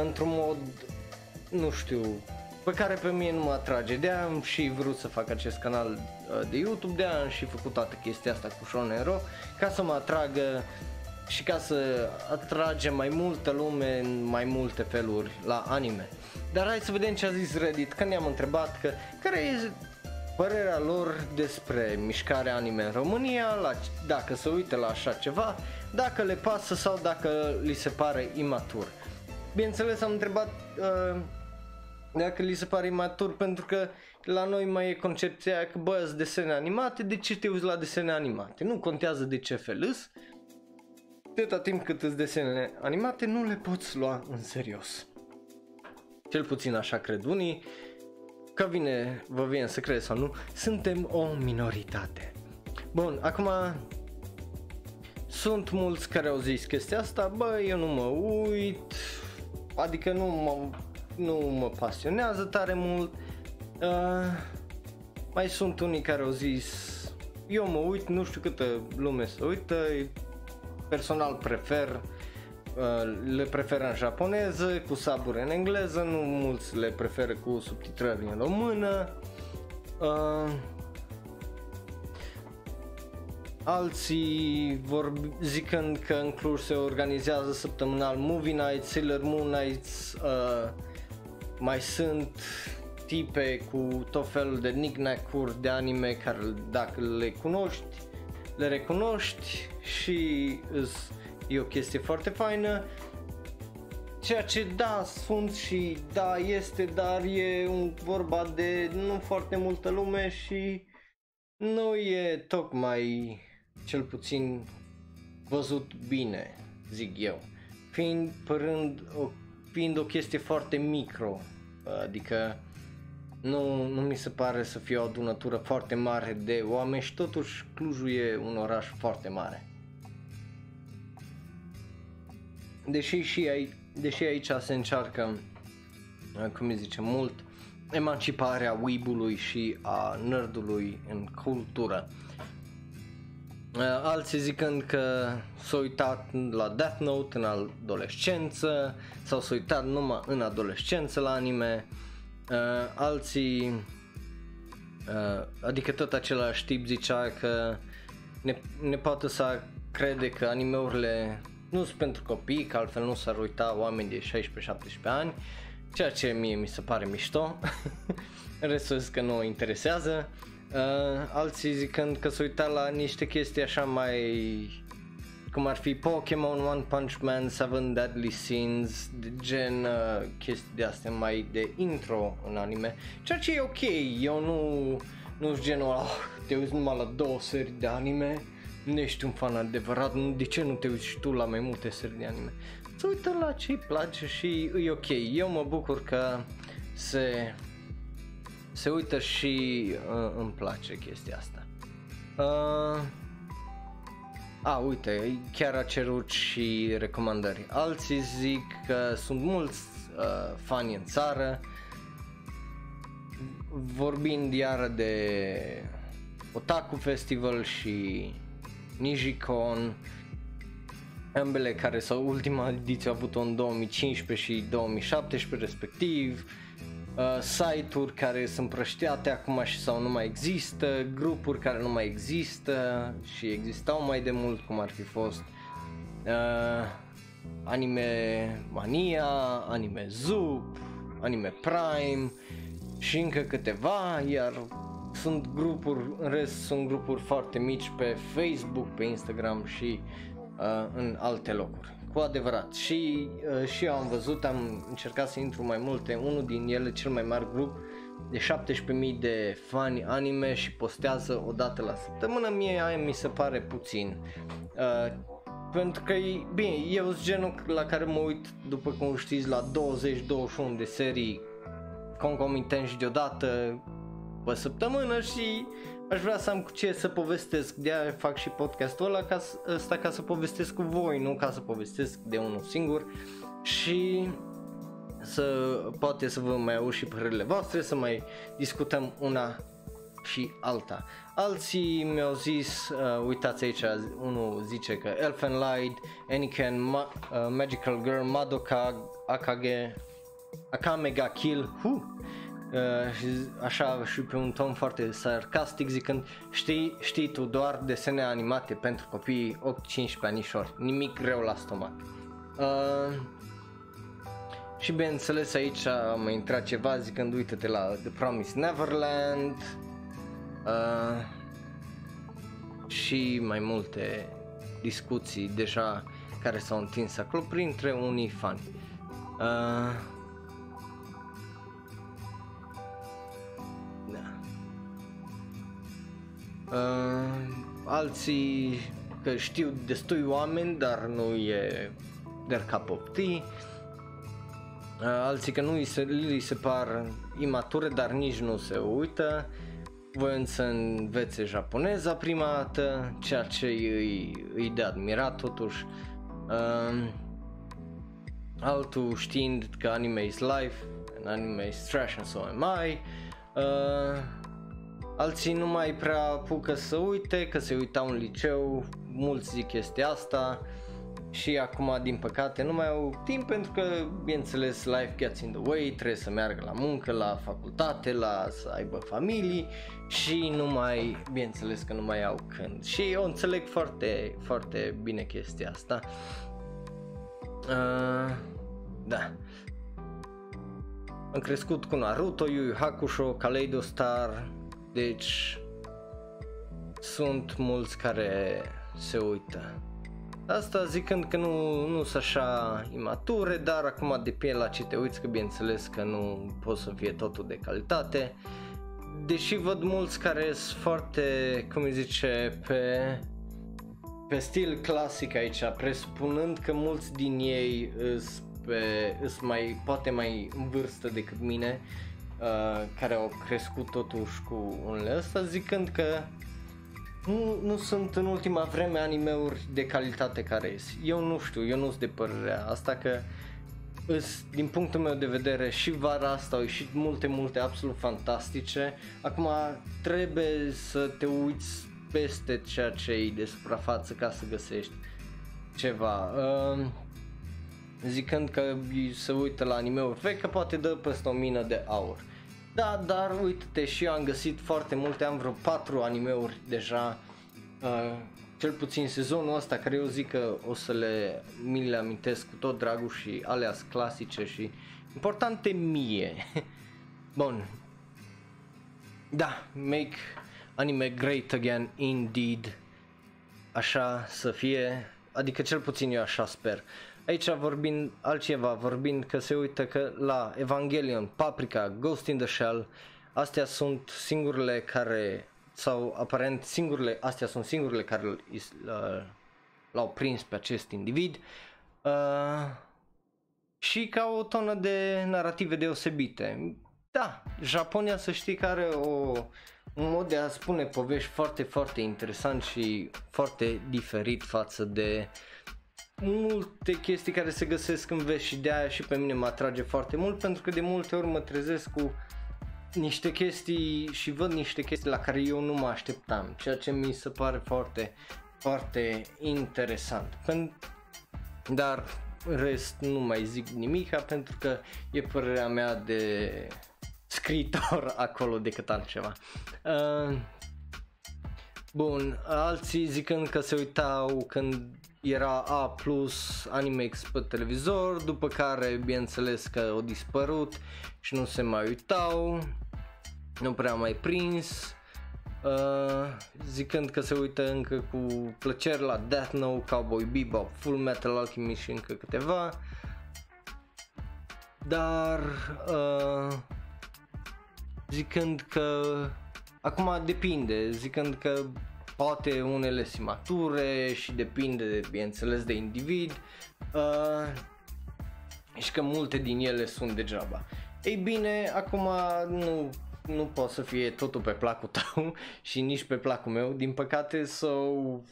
într-un mod, nu știu, pe care pe mine nu mă atrage. De-aia am și vrut să fac acest canal de YouTube, de-aia am și făcut toată chestia asta cu Shonen Ro, ca să mă atragă și ca să atrage mai multă lume în mai multe feluri la anime. Dar hai să vedem ce a zis Reddit, că ne-am întrebat că care e părerea lor despre mișcarea anime în România, dacă se uită la așa ceva, dacă le pasă sau dacă li se pare imatur. Bineînțeles am întrebat dacă li se pare imatur, pentru că la noi mai e concepția că bă, sunt desene animate, de ce te uiți la desene animate? Nu contează de ce fel îs, atâta timp cât îți desene animate nu le poți lua în serios. Cel puțin așa cred unii. Că vă vine să credeți sau nu, suntem o minoritate. Bun, acum sunt mulți care au zis chestia asta, bă, eu nu mă uit, adică nu mă pasionează tare mult. Mai sunt unii care au zis, eu mă uit, nu știu câtă lume se uită, personal le preferă în japoneză, cu saburi în engleză, nu mulți le preferă cu subtitrări în română. alții zicând că în Cluj se organizează săptămânal Movie Nights, Sailor Moon Nights, mai sunt tipe cu tot felul de knick-knack-uri de anime care dacă le cunoști, le recunoști și e o chestie foarte faină. Ceea ce da, sunt și da, este, dar e vorba de nu foarte multă lume și nu e tocmai, cel puțin, văzut bine, zic eu, fiind o chestie foarte micro, adică nu mi se pare să fie o adunătură foarte mare de oameni și totuși Clujul e un oraș foarte mare. Deși aici se încearcă, cum îi zice, mult emanciparea weebului și a nerdului în cultură. Alții zicând că s-au uitat la Death Note în adolescență sau s-au uitat numai în adolescență la anime. Alții, adică tot același tip zicea că ne poate să crede că anime-urile nu sunt pentru copii, că altfel nu s-ar uita oameni de 16-17 ani, ceea ce mie mi se pare mișto, restul zic că nu o interesează. Alții zicând că s-au uitat la niște chestii așa mai, cum ar fi Pokemon, One Punch Man, Seven Deadly Sins, de gen chestii de astea mai de intro în anime, ceea ce e ok, eu nu-s genul, te uiți numai la două serii de anime, nu ești un fan adevărat, de ce nu te uiți și tu la mai multe serii de anime? Să uită la ce îi place și e ok, eu mă bucur că se uită și îmi place chestia asta. Uite, chiar a cerut și recomandări. Alții zic că sunt mulți fani în țară, vorbind iară de Otaku Festival și Nijicon, ambele care sau ultima ediție a avut-o în 2015 și 2017 respectiv, site-uri care sunt prăștiate acum și sau nu mai există, grupuri care nu mai există și existau mai de mult, cum ar fi fost Anime Mania, Anime Zoop, Anime Prime și încă câteva, iar sunt grupuri, în rest sunt grupuri foarte mici pe Facebook, pe Instagram și în alte locuri, cu adevărat. Și eu am văzut, am încercat să intru mai multe, unul din ele, cel mai mare grup de 17.000 de fani anime și postează o dată la săptămână, mie aia mi se pare puțin. Pentru că, bine, eu sunt genul la care mă uit, după cum știți, la 20-21 de serii concomitent și deodată pe săptămână și aș vrea să am cu ce să povestesc, de-aia fac și podcastul ăla, ca să povestesc cu voi, nu ca să povestesc de unul singur și să poate să vă mai auzi și părerile voastre, să mai discutăm una și alta. Alții mi-au zis, uitați aici, unul zice că Elfenlied, Aniken, Magical Girl, Madoka, Akame ga Kill, așa și pe un ton foarte sarcastic zicând știi tu, doar desene animate pentru copii 8-15 anișori, nimic greu la stomac. Și bineînțeles aici am intrat ceva zicând uite-te la The Promised Neverland și mai multe discuții deja care s-au întins acolo printre unii fani. Alții că știu destui oameni, dar nu e de cap optii. Alții că nu li se par imature, dar nici nu se uită, voind să învețe japoneza prima dată, ceea ce îi de admirat totuși. Altul știind că anime is life and anime is trash and so am I. Alții nu mai prea apucă să uite, că se uitau în liceu, mulți zic chestia asta și acum din păcate nu mai au timp pentru că, bineînțeles, life gets in the way, trebuie să meargă la muncă, la facultate, la să aibă familii și nu mai, bineînțeles că nu mai au când. Și eu înțeleg foarte, foarte bine chestia asta. Da. Am crescut cu Naruto, Yu Yu Hakusho, Kaleido Star, deci sunt mulți care se uită. Asta zicând că nu sunt așa imature, dar acum depinde la ce te uiți, că bineînțeles că nu poți să fie totul de calitate. Deși văd mulți care sunt foarte, cum îi zice, pe stil clasic aici, presupunând că mulți din ei sunt mai, poate mai în vârstă decât mine, care au crescut totuși cu unele astea, zicând că nu sunt în ultima vreme anime-uri de calitate care ies. Eu nu știu, eu nu sunt de părerea asta, că din punctul meu de vedere și vara asta au ieșit multe absolut fantastice. Acum trebuie să te uiți peste ceea ce e de suprafață ca să găsești ceva. Zicând că se uită la anime-uri vechi, că poate dă peste o mină de aur. Da, dar uite-te, și eu am găsit foarte multe, am vreo 4 anime-uri deja, cel puțin sezonul ăsta, care eu zic că o să mi le amintesc cu tot dragul și alea-s clasice și importante mie. Bun. Da, make anime great again, indeed. Așa să fie, adică cel puțin eu așa sper. Aici vorbind că se uită că la Evangelion, Paprika, Ghost in the Shell, astea sunt singurele care, sau aparent singurele, astea sunt singurele care l-au prins pe acest individ. Și ca o tonă de narrative deosebite. Da, Japonia, să știi că are un mod de a spune povești foarte, foarte interesant și foarte diferit față de multe chestii care se găsesc în vest, și de aia și pe mine mă atrage foarte mult, pentru că de multe ori mă trezesc cu niște chestii și văd niște chestii la care eu nu mă așteptam, ceea ce mi se pare foarte, foarte interesant. Dar în rest nu mai zic nimica, pentru că e părerea mea de scriitor acolo decât altceva. Bun, alții zicând că se uitau când era A+, Animex pe televizor, după care bineînțeles că au dispărut și nu se mai uitau, nu prea mai prins, zicând că se uită încă cu plăcere la Death Note, Cowboy Bebop, Full Metal Alchemist și încă câteva, dar zicând că acum depinde, zicând că poate unele simature și depinde, bineînțeles, de individ, și că multe din ele sunt degeaba. Ei bine, acum nu poate să fie totul pe placul tău și nici pe placul meu, din păcate, sau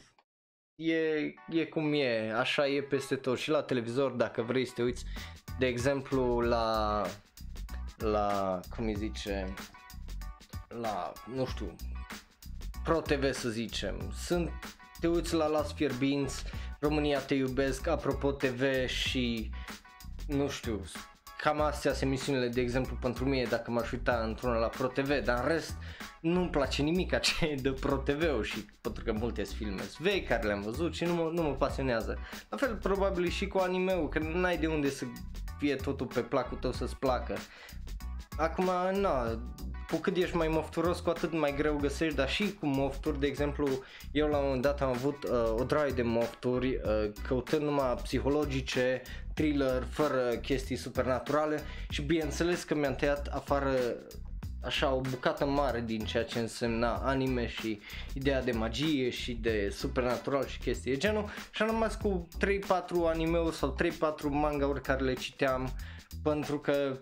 e cum e, așa e peste tot și la televizor, dacă vrei să te uiți, de exemplu, la cum îi zice, la, nu știu, Pro TV, să zicem, te uiți la Las Fierbinți, România Te Iubesc, Apropo TV și nu știu, cam astea sunt emisiunile, de exemplu, pentru mine, dacă m-aș uita într-una la Pro TV, dar în rest nu-mi place nimic ce de Pro TV-ul, și pentru că multe filme vechi care le-am văzut și nu mă pasionează. La fel probabil și cu anime-ul, că n-ai de unde să fie totul pe placul tău să-ți placă. Acum, na, cu cât ești mai mofturos, cu atât mai greu găsești, dar și cu mofturi, de exemplu, eu la un moment dat am avut o draie de mofturi, căutând numai psihologice, thriller, fără chestii supernaturale, și bineînțeles că mi-am tăiat afară așa o bucată mare din ceea ce însemna anime și ideea de magie și de supernatural și chestii de genul, și am rămas cu 3-4 anime-uri sau 3-4 manga-uri care le citeam, pentru că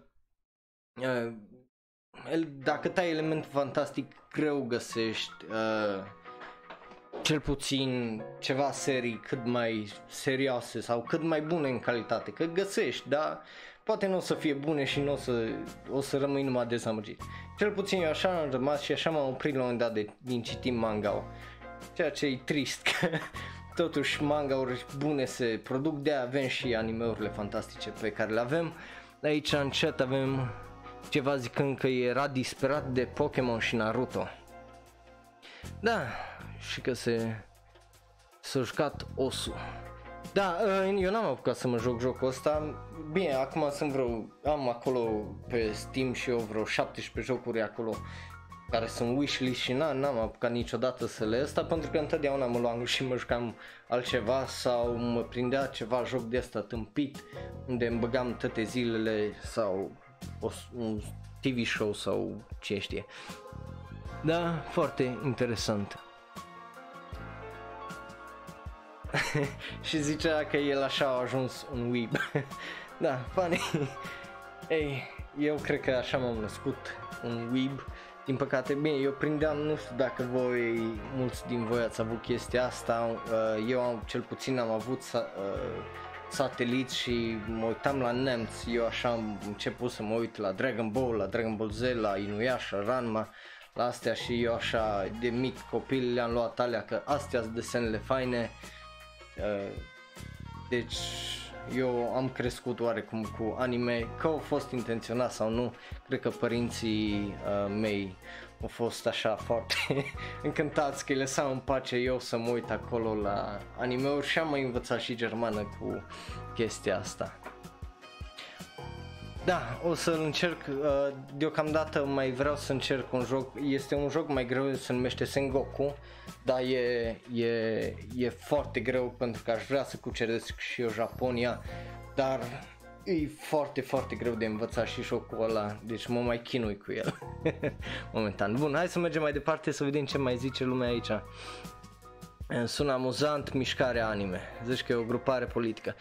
dacă tai elementul fantastic, greu găsești cel puțin ceva serii cât mai serioase sau cât mai bune în calitate, că găsești, dar poate nu o să fie bune și o să rămâi numai dezamăgit. Cel puțin eu așa am rămas și așa m-am oprit la un moment dat din citim manga, ceea ce e trist, că totuși manga-uri bune se produc, de-aia avem și anime-urile fantastice pe care le avem. Aici în chat avem ceva zicând că era disperat de Pokemon și Naruto. Da, și că s-a jucat osul. Da, eu n-am apucat să mă joc jocul ăsta. Bine, acum sunt am acolo pe Steam și eu vreo 17 jocuri acolo care sunt wishlist și n-am apucat niciodată să le ăsta, pentru că întotdeauna mă luam și mă jucam altceva sau mă prindea ceva joc de ăsta tâmpit unde îmi băgam toate zilele sau un TV show sau ce știe. Da, foarte interesant. Și zicea că el așa a ajuns un weeb. Da, funny. Ei, eu cred că așa m-am născut, un weeb. Din păcate, bine, eu prindeam, nu știu dacă voi, mulți din voi ați avut chestia asta. Eu cel puțin am avut satelit și mă uitam la nemți. Eu așa am început să mă uit la Dragon Ball, la Dragon Ball Z, la Inuyasha, Ranma, la astea, și eu așa de mic copil le-am luat alea că astea sunt desenele faine. Deci eu am crescut oarecum cu anime, că au fost intenționat sau nu, cred că părinții mei au fost așa foarte încântați că îi lăsam în pace eu să mă uit acolo la anime-uri și am mai învățat și germană cu chestia asta. Da, o să-l încerc, deocamdată mai vreau să încerc un joc, este un joc mai greu, se numește Sengoku, dar e foarte greu pentru că aș vrea să cuceresc și eu Japonia, dar e foarte, foarte greu de învățat și jocul ăla, deci mă mai chinui cu el momentan. Bun, hai să mergem mai departe să vedem ce mai zice lumea aici. Sună amuzant mișcarea anime, zici că e o grupare politică.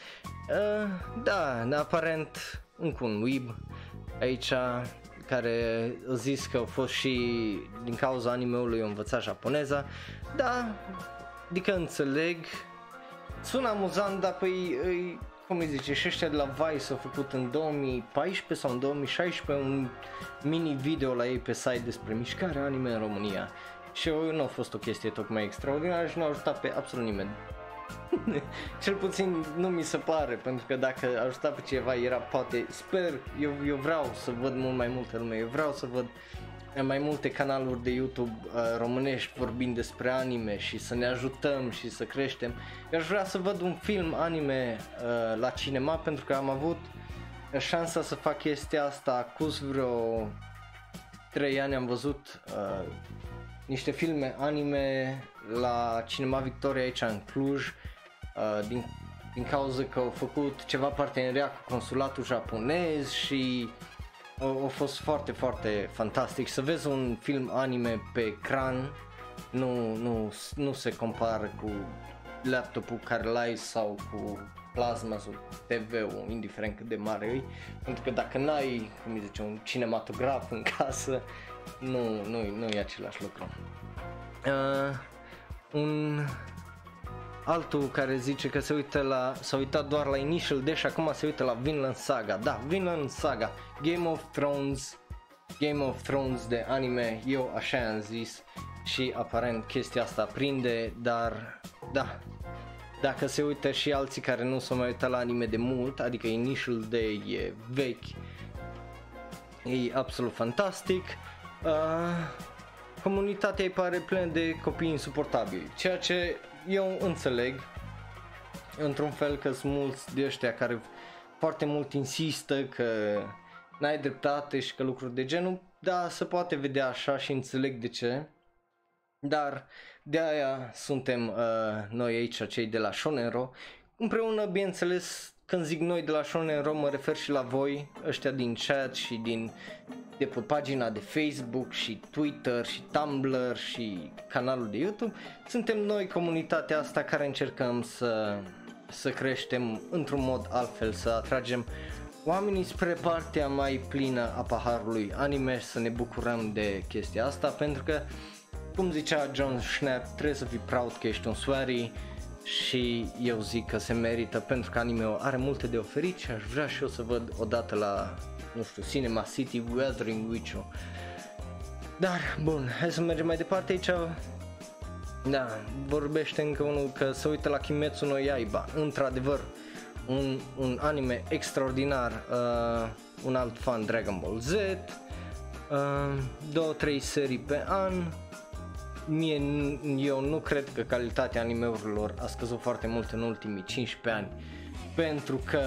Da, aparent încă un weeb aici care a zis că a fost și din cauza anime-ului a învățat japoneza, da, adică înțeleg, sună amuzant, dar păi, cum îi zice, și ăștia de la Vice au făcut în 2014 sau în 2016 un mini video la ei pe site despre mișcarea anime în România și nu a fost o chestie tocmai extraordinară și nu a ajutat pe absolut nimeni. Cel puțin nu mi se pare, pentru că dacă ajuta pe ceva era poate, sper, eu vreau să văd mult mai multe lume, eu vreau să văd mai multe canaluri de YouTube românești vorbind despre anime și să ne ajutăm și să creștem. Eu aș vrea să văd un film anime la cinema, pentru că am avut șansa să fac chestia asta acuz vreo 3 ani, am văzut niște filme anime la Cinema Victoria aici în Cluj, din cauza că au făcut ceva parteneria cu consulatul japonez și a fost foarte, foarte fantastic să vezi un film anime pe ecran, nu se compară cu laptopul care l-ai sau cu plasma sau TV-ul, indiferent cât de mare e, pentru că dacă n-ai, cum zice, un cinematograf în casă, nu e același lucru. Un altul care zice că s-a uitat doar la Initial D și acum se uită la Vinland Saga. Da, Vinland Saga, Game of Thrones de anime, eu așa am zis și aparent chestia asta prinde, dar da, dacă se uită și alții care nu s-au mai uitat la anime de mult, adică Initial D e vechi, e absolut fantastic. Comunitatea îi pare plină de copii insuportabili, ceea ce eu înțeleg într-un fel, că sunt mulți de ăștia care foarte mult insistă că n-ai dreptate și că lucruri de genul, da, se poate vedea așa și înțeleg de ce, dar de aia suntem noi aici, cei de la Shonen Ro, împreună, bineînțeles. Când zic noi de la Shonen Ro, mă refer și la voi, ăștia din chat și de pe pagina de Facebook și Twitter și Tumblr și canalul de YouTube. Suntem noi, comunitatea asta, care încercăm să creștem într-un mod altfel, să atragem oamenii spre partea mai plină a paharului anime, să ne bucurăm de chestia asta, pentru că, cum zicea John Schnapp, trebuie să fii proud că ești un swearie. Și eu zic că se merită, pentru că anime-ul are multe de oferit și aș vrea și eu să văd odată la, nu știu, Cinema City, Weathering With You. Dar, bun, hai să mergem mai departe aici. Da, vorbește încă unul că se uită la Kimetsu no Yaiba, într-adevăr, un anime extraordinar, un alt fan Dragon Ball Z, 2-3 serii pe an. Mie, eu nu cred că calitatea animeurilor a scăzut foarte mult în ultimii 15 ani, pentru că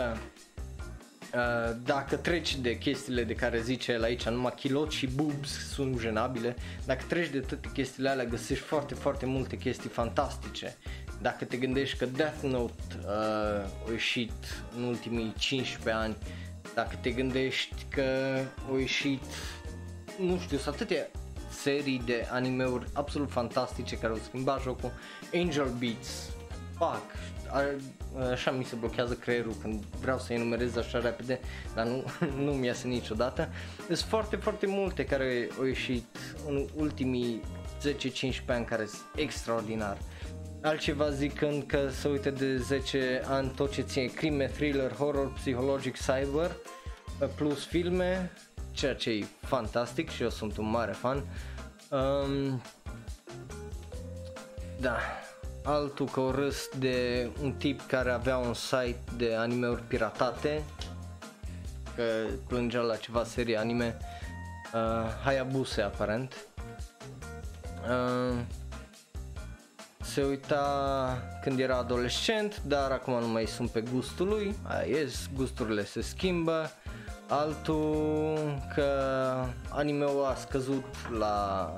dacă treci de chestiile de care zice el aici, numai kilot și boobs sunt jenabile, dacă treci de toate chestiile alea, găsești foarte, foarte multe chestii fantastice. Dacă te gândești că Death Note a ieșit în ultimii 15 ani, dacă te gândești că a ieșit, nu știu, sunt atâtea serii de animeuri absolut fantastice care au schimbat jocul, Angel Beats, fuck, așa mi se blochează creierul când vreau să enumerez așa repede, dar nu mi iasă niciodată. Sunt foarte, foarte multe care au ieșit în ultimii 10-15 ani care sunt extraordinar. Altceva zicând că se uită de 10 ani tot ce ține crime, thriller, horror, psihologic, cyber, plus filme, ceea ce e fantastic și eu sunt un mare fan. Da, altul că o râs de un tip care avea un site de anime-uri piratate, că plângea la ceva serie anime, Hayabuse aparent. Se uita când era adolescent, dar acum nu mai sunt pe gustul lui, aia ies, gusturile se schimbă. Altul că anime-ul a scăzut la,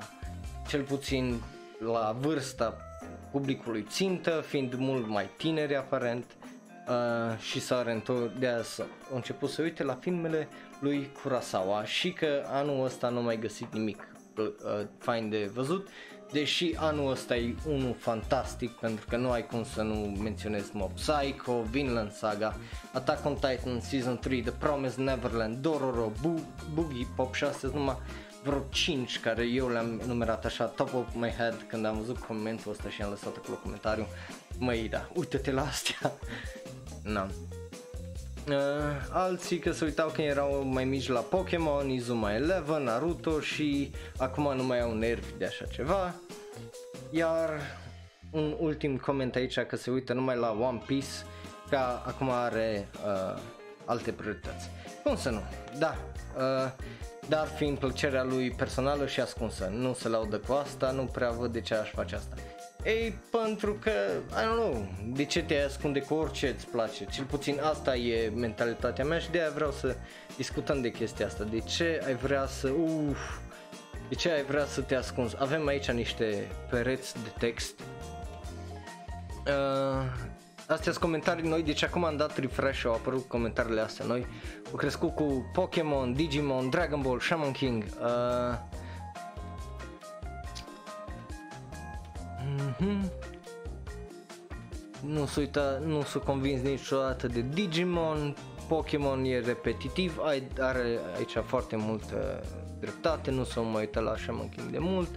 cel puțin la vârsta publicului țintă, fiind mult mai tineri aparent, și s-a reîntors, de aia a început să uite la filmele lui Kurosawa și că anul ăsta nu mai găsit nimic fain de văzut, deși anul ăsta e unul fantastic, pentru că nu ai cum să nu menționez Mob Psycho, Vinland Saga, Attack on Titan Season 3, The Promised Neverland, Dororo, Boogie Pop 6, numai vreo 5 care eu le-am enumerat așa top of my head când am văzut comentul ăsta și am lăsat acolo comentariu, măi, da, uite-te la astea. Na. Alții că se uitau când erau mai mici la Pokemon, Izuma Eleven, Naruto și acum nu mai au nervi de așa ceva. Iar un ultim coment aici că se uită numai la One Piece, că acum are alte priorități. Cum să nu? Da, dar fiind plăcerea lui personală și ascunsă, nu se laudă cu asta, nu prea văd de ce aș face asta. Ei, pentru că, I don't know, de ce te ascunde cu orice îți place? Cel puțin asta e mentalitatea mea și de-aia vreau să discutăm de chestia asta. De ce ai vrea să, de ce ai vrea să te ascunzi? Avem aici niște pereți de text. Astea sunt comentarii noi, deci acum am dat refresh, au apărut comentariile astea noi. Au crescut cu Pokemon, Digimon, Dragon Ball, Shaman King. Nu s-o convins niciodată de Digimon. Pokemon e repetitiv, are aici foarte multă dreptate, nu s-o mai uită la Shaman King de mult.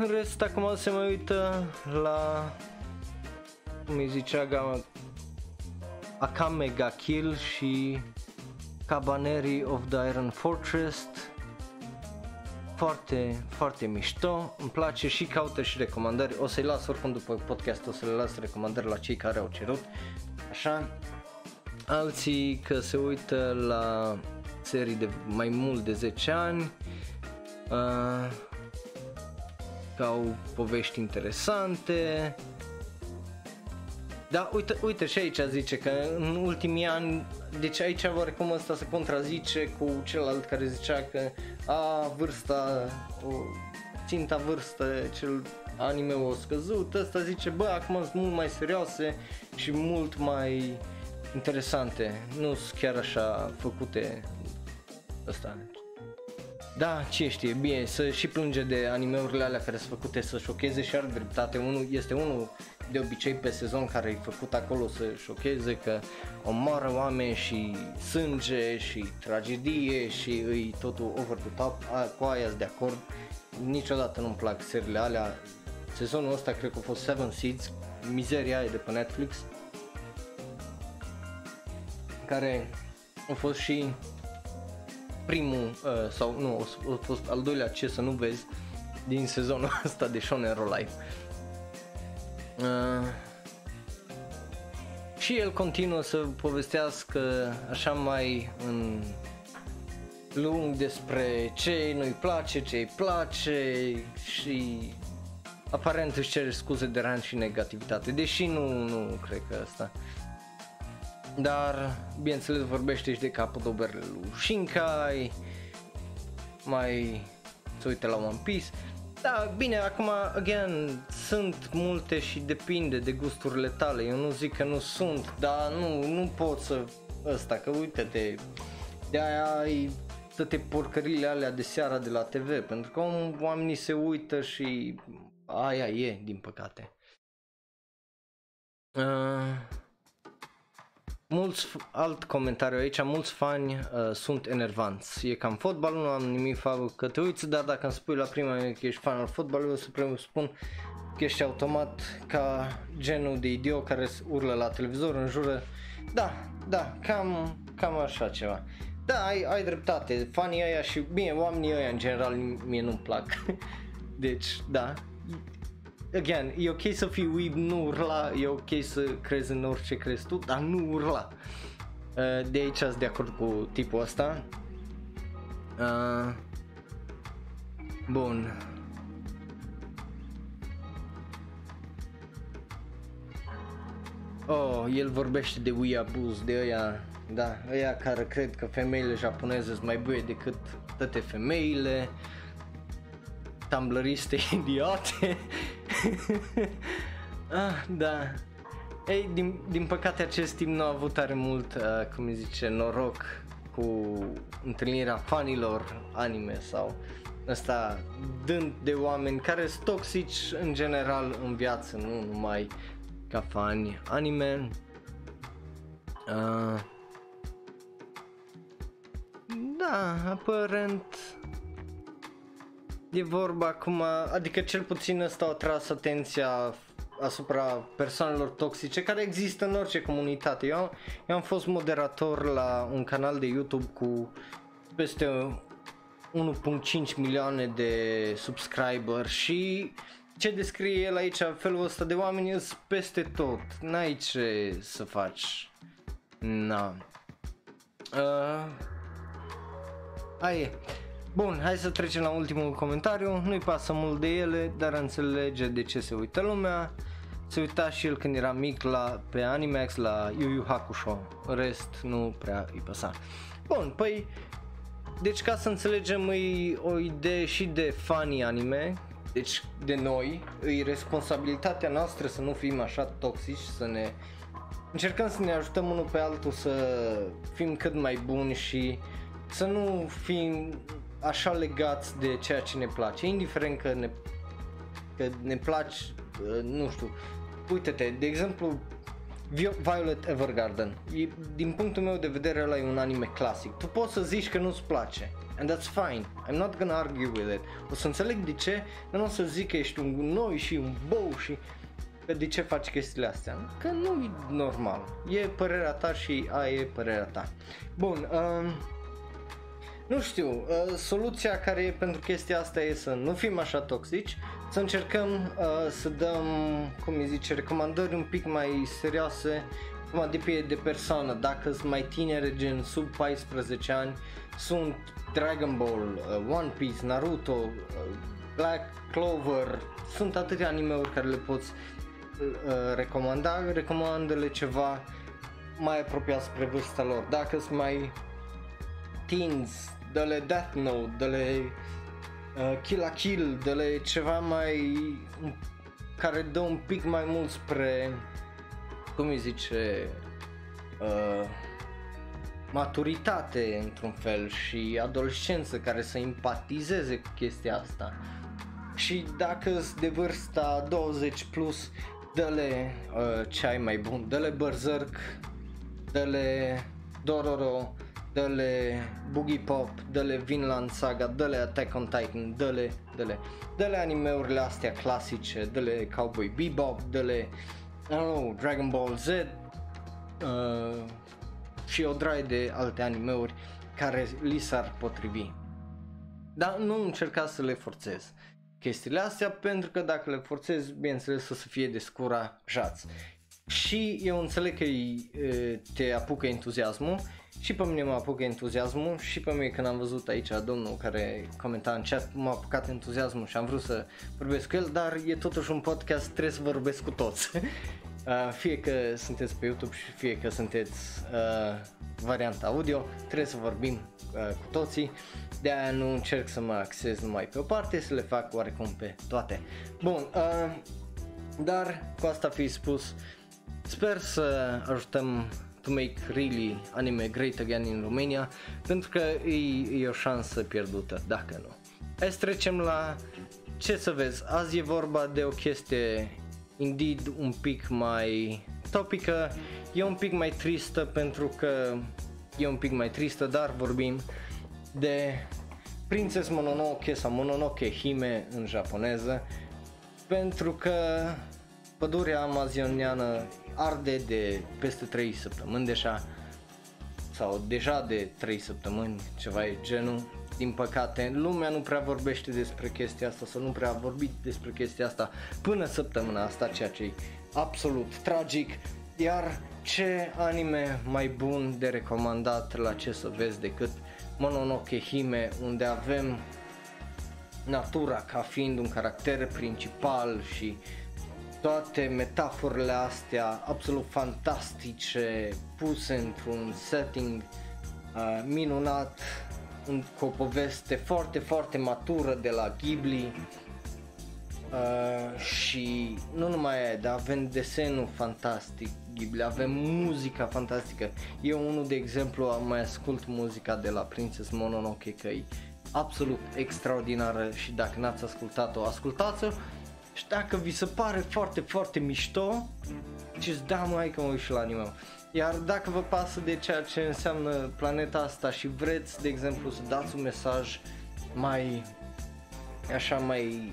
În rest acum se mai uită la, cum îi zicea, Akame ga Kill și Cabaneri of the Iron Fortress. Foarte, foarte mișto, îmi place și caută și recomandări, o să-i las oricum după podcast, o să le las recomandări la cei care au cerut, așa. Alții că se uită la serii de mai mult de 10 ani, că au povești interesante. Da, uite și aici zice că în ultimii ani, deci aici oarecum asta se contrazice cu celălalt care zicea că vârsta, ținta vârstă, cel anime o scăzut, ăsta zice bă, acum sunt mult mai serioase și mult mai interesante, nu sunt chiar așa făcute ăsta. Da, ce știe, bine, să și plânge de animeurile alea care sunt făcute să șocheze și are dreptate, este unul de obicei pe sezon care e făcut acolo să șocheze, că omoară oameni și sânge și tragedie și îi totul over the top, cu aia sunt de acord, niciodată nu-mi plac seriile alea. Sezonul ăsta cred că a fost Seven Seeds, mizeria aia de pe Netflix, care a fost și primul, sau nu, a fost al doilea ce să nu vezi, din sezonul ăsta de Shonen Ro Live. Și el continuă să povestească așa mai în lung despre ce nu-i place, ce îi place și aparent își cere scuze de ran și negativitate, deși nu cred că asta. Dar bineînțeles vorbește și de capodoperele lui Shinkai, mai se uită la One Piece. Da, bine, acum, again, sunt multe și depinde de gusturile tale, eu nu zic că nu sunt, dar nu pot să, că uite-te, de-aia ai toate porcările alea de seara de la TV, pentru că oamenii se uită și aia e, din păcate. Alt comentariu aici, mulți fani sunt enervanți, e cam fotbalul, nu am nimic faptul că te uiți, dar dacă îmi spui la prima că ești fan al fotbalului, o să presupun că ești automat ca genul de idiot care urlă la televizor, în jură, da, cam așa ceva. Da, ai dreptate, fanii ăia și bine, oamenii ăia în general mie nu-mi plac, deci da. Again, e ok să fii weeb, nu urla, e ok să crezi în orice crezi tu, dar nu urla. De aici sunt de acord cu tipul ăsta. Bun. Oh, el vorbește de weeaboos, de ăia, da, ăia care cred că femeile japoneze sunt mai bune decât toate femeile. Tumblriste idiote. Da. Ei, din păcate acest timp nu a avut tare mult, cum îi zice, noroc cu întâlnirea fanilor anime sau ăsta, dând de oameni care sunt toxici în general în viață, nu numai ca fani anime. Da, aparent e vorba acum, adică cel puțin ăsta a tras atenția asupra persoanelor toxice care există în orice comunitate. Eu am fost moderator la un canal de YouTube cu peste 1.5 milioane de subscriber și ce descrie el aici, felul ăsta de oameni sunt peste tot, n-ai ce să faci. Na. Aia e. Bun, hai să trecem la ultimul comentariu, nu-i pasă mult de ele, dar înțelege de ce se uită lumea. Se uita și el când era mic pe Animax, la Yu Yu Hakusho, în rest nu prea îi păsa. Bun, păi, deci ca să înțelegem, e o idee și de fanii anime, deci de noi, e responsabilitatea noastră să nu fim așa toxici, să ne încercăm să ne ajutăm unul pe altul, să fim cât mai buni și să nu fim așa legați de ceea ce ne place, indiferent că ne place, nu știu, uite-te, de exemplu, Violet Evergarden, din punctul meu de vedere ăla e un anime clasic, tu poți să zici că nu-ți place, and that's fine, I'm not gonna argue with it, o să înțeleg de ce, dar nu o să zic că ești un gunoi și un bou și că de ce faci chestiile astea, că nu e normal, e părerea ta și aia e părerea ta. Bun, nu știu, soluția care e pentru chestia asta e să nu fim așa toxici, să încercăm să dăm, cum îi zice, recomandări un pic mai serioase, cum depinde de persoană, dacă sunt mai tinere, gen sub 14 ani, sunt Dragon Ball, One Piece, Naruto, Black Clover, sunt atâtea anime-uri care le poți recomanda, recomandă-le ceva mai apropiat spre vârsta lor, dacă sunt mai teens, de-le Death Note, de-le Kill la Kill, de-le ceva mai care dă un pic mai mult spre, cum îi zice, maturitate într-un fel și adolescență, care să empatizeze cu chestia asta. Și dacă sunt de vârsta 20 plus, de-le ce ai mai bun, de-le Berserk, de-le Dororo, dă-le Boogie Pop, dă-le Vinland Saga, dă-le Attack on Titan, dă-le anime-urile astea clasice, dă-le Cowboy Bebop, dă-le, I don't know, Dragon Ball Z și o draie de alte anime-uri care li s-ar potrivi. Dar nu încerca să le forțez. chestiile astea, pentru că dacă le forțezi, bineînțeles o să fie descurajați. Și eu înțeleg că te apucă entuziasmul, și pe mine mă apucă entuziasmul, și pe mine când am văzut aici domnul care comenta în chat, m-a apucat entuziasmul și am vrut să vorbesc cu el, dar e totuși un podcast, trebuie să vorbesc cu toți. Fie că sunteți pe YouTube și fie că sunteți varianta audio, trebuie să vorbim cu toții, de aia nu încerc să mă axez numai pe o parte, să le fac oarecum pe toate. Bun, dar cu asta fi spus, sper să ajutăm to make really anime great again in Romania, pentru că e o șansă pierdută, dacă nu. Hai să trecem la ce să vezi, azi e vorba de o chestie indeed un pic mai topică, e un pic mai tristă pentru că e un pic mai tristă, dar vorbim de Princess Mononoke sau Mononoke Hime în japoneză, pentru că pădurea amazoniană arde de peste 3 săptămâni deja de 3 săptămâni, ceva e genul. Din păcate lumea nu prea vorbește despre chestia asta sau nu prea a vorbit despre chestia asta până săptămâna asta, ceea ce e absolut tragic. Iar ce anime mai bun de recomandat la ce să vezi decât Mononoke Hime, unde avem natura ca fiind un caracter principal și toate metaforele astea absolut fantastice puse într-un setting minunat, cu o poveste foarte, foarte matură de la Ghibli, și nu numai aia, dar avem desenul fantastic Ghibli, avem muzica fantastică. Eu unul de exemplu mai ascult muzica de la Princess Mononoke, că e absolut extraordinară și dacă n-ați ascultat-o, ascultați-o. Și dacă vi se pare foarte, foarte mișto, ziceți da, mă, hai că mă uit și la anime. Iar dacă vă pasă de ceea ce înseamnă planeta asta și vreți, de exemplu, să dați un mesaj mai, așa, mai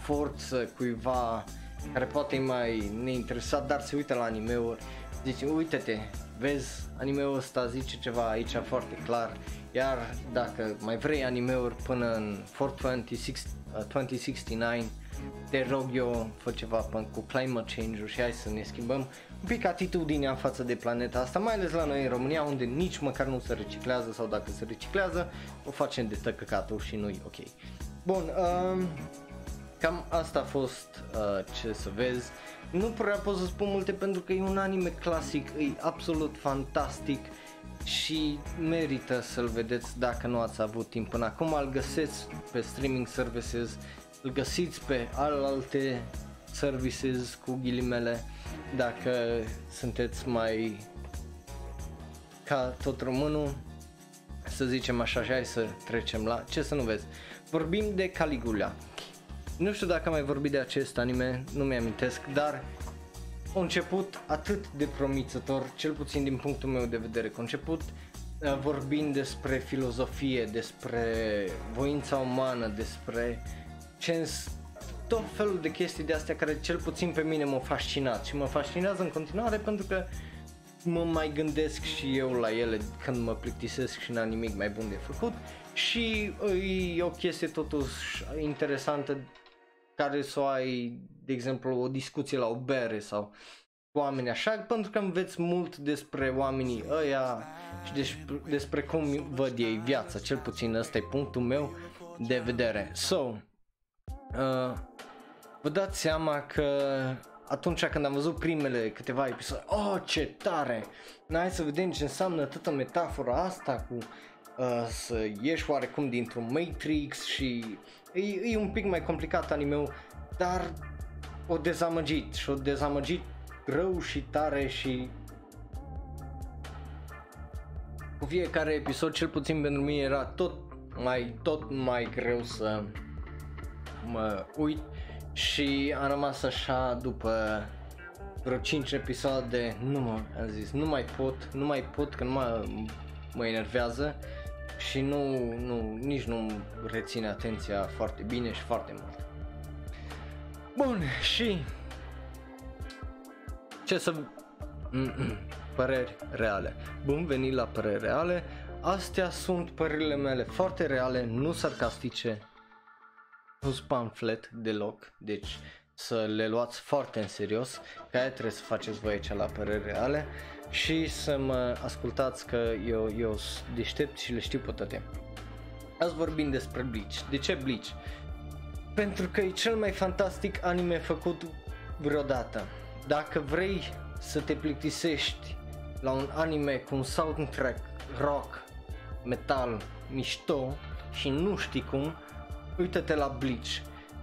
forță cuiva care poate e mai neinteresat, dar se uită la anime-uri, zice, uite-te, vezi, anime-ul ăsta zice ceva aici foarte clar. Iar dacă mai vrei anime-uri până în 2069, te rog eu, fă ceva cu climate change-ul și hai să ne schimbăm un pic atitudinea față de planeta asta, mai ales la noi în România, unde nici măcar nu se reciclează, sau dacă se reciclează o facem de tăcăcatul și nu-i ok. Bun, cam asta a fost ce să vezi. Nu prea pot să spun multe pentru că e un anime clasic, e absolut fantastic și merită să-l vedeți dacă nu ați avut timp până acum. Îl găseți pe streaming services, îl găsiți pe alte services cu ghilimele, dacă sunteți mai ca tot românul, să zicem așa. Și hai să trecem la ce să nu vezi. Vorbim de Caligula. Nu știu dacă am mai vorbit de acest anime, nu mi-amintesc, dar a început atât de promițător, cel puțin din punctul meu de vedere, că a început vorbind despre filozofie, despre voința umană, despre tot felul de chestii de astea care cel puțin pe mine m-au fascinat și mă fascinează în continuare, pentru că mă mai gândesc și eu la ele când mă plictisesc și n-am nimic mai bun de făcut. Și e o chestie totuși interesantă care să o ai, de exemplu, o discuție la o bere sau cu oameni așa, pentru că înveți mult despre oamenii ăia și despre cum văd ei viața, cel puțin ăsta e punctul meu de vedere. So, vă dați seama că atunci când am văzut primele câteva episoade, oh ce tare, hai să vedem ce înseamnă toată metafora asta cu să ieși oarecum dintr-un Matrix și e un pic mai complicat anime-ul, dar o dezamăgit și o dezamăgit rău și tare, și cu fiecare episod, cel puțin pentru mine, era tot mai greu să mă uit și am rămas așa după vreo 5 episoade, nu mai pot, că mă enervează și nici nu reține atenția foarte bine și foarte mult. Bun, și ce să... păreri reale. Bun venit la păreri reale. Astea sunt părerile mele, foarte reale, nu sarcastice. Nu sunt pamflet deloc, deci să le luați foarte în serios, că aia trebuie să faceți voi aici la păreri reale și să mă ascultați că eu sunt deștept și le știu pe toate. Azi vorbim despre Bleach. De ce Bleach? Pentru că e cel mai fantastic anime făcut vreodată. Dacă vrei să te plictisești la un anime cu un soundtrack rock, metal, mișto și nu știi cum, uită-te la Bleach.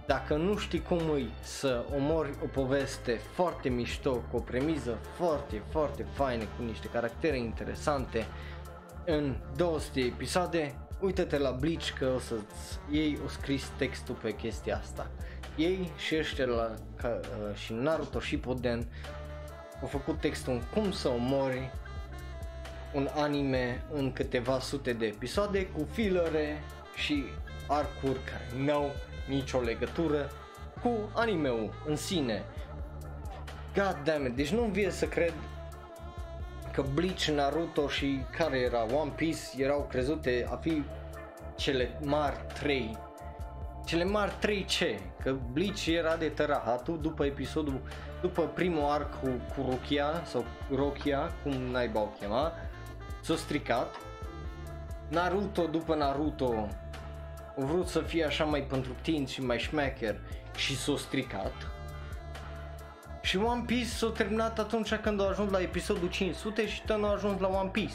Dacă nu știi cum e să omori o poveste foarte mișto, cu o premiză foarte, foarte faină, cu niște caractere interesante, în 200 episoade, uită-te la Bleach că o să-ți iei o scris textul pe chestia asta. Ei și ăștia și Naruto și Shippuden au făcut textul în cum să omori un anime în câteva sute de episoade cu filere și arcuri care n-au nicio legătură cu anime-ul în sine. God damn it, deci nu-mi vie să cred că Bleach, Naruto și care era One Piece erau crezute a fi cele mari trei. Cele mari trei ce? Că Bleach era de tărahatul după primul arc cu Rukia sau Rokia, cum naiba o chema, s-a stricat. Naruto după Naruto au vrut să fie așa mai pentru teen și mai șmecher și s-a stricat. Și One Piece s-a terminat atunci când a ajuns la episodul 500 și tot n-a ajuns la One Piece.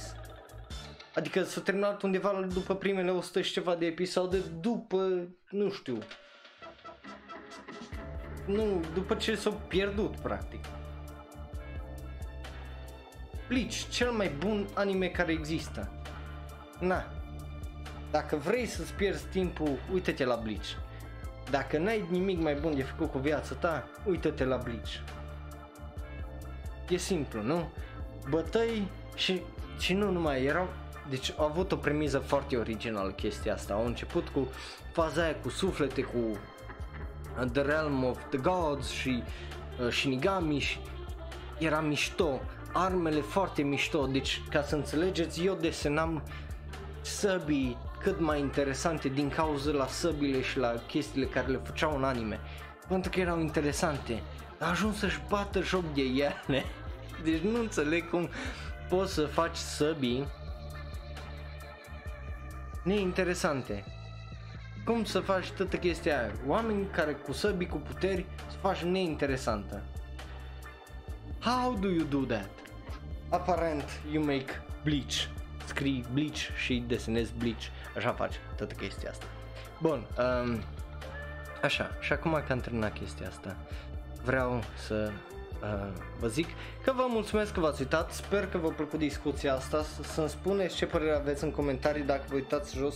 Adică s-a terminat undeva după primele 100 și ceva de episoade, nu știu. Nu, după ce s-a pierdut, practic. Bleach, cel mai bun anime care există. Na, dacă vrei să-ți pierzi timpul, uite-te la Bleach. Dacă n-ai nimic mai bun de făcut cu viața ta, uite-te la Bleach. E simplu, nu? Bătăi și nu numai erau. Deci au avut o premiză foarte originală chestia asta. Au început cu faza aia cu suflete, cu The Realm of the Gods și Shinigami și era mișto. Armele foarte mișto. Deci, ca să înțelegeți, eu desenam săbii cât mai interesante din cauza la săbile și la chestiile care le făceau în anime. Pentru că erau interesante. A ajuns să-și bată joc de ele. Deci nu înțeleg cum poți să faci săbii neinteresante. Cum să faci toată chestia aia? Oameni care cu săbii, cu puteri, să faci neinteresantă. How do you do that? Aparent you make Bleach. Scrii Bleach și desenezi Bleach. Așa faci toată chestia asta. Bun, așa, și acum că am terminat chestia asta, vreau să vă zic că vă mulțumesc că v-ați uitat. Sper că v-a plăcut discuția asta. Să-mi spuneți ce părere aveți în comentarii. Dacă vă uitați jos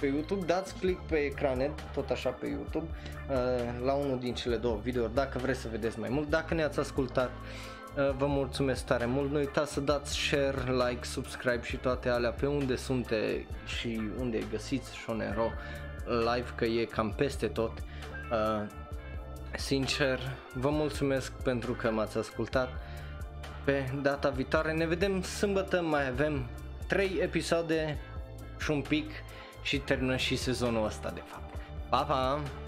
pe YouTube, dați click pe ecrane, tot așa pe YouTube, la unul din cele două videouri, dacă vreți să vedeți mai mult. Dacă ne-ați ascultat, vă mulțumesc tare mult. Nu uitați să dați share, like, subscribe și toate alea pe unde sunte și unde găsiți Shonen Ro Live, că e cam peste tot. Sincer, vă mulțumesc pentru că m-ați ascultat. Pe data viitoare ne vedem sâmbătă, mai avem 3 episoade și un pic și termină și sezonul ăsta de fapt. Pa, pa!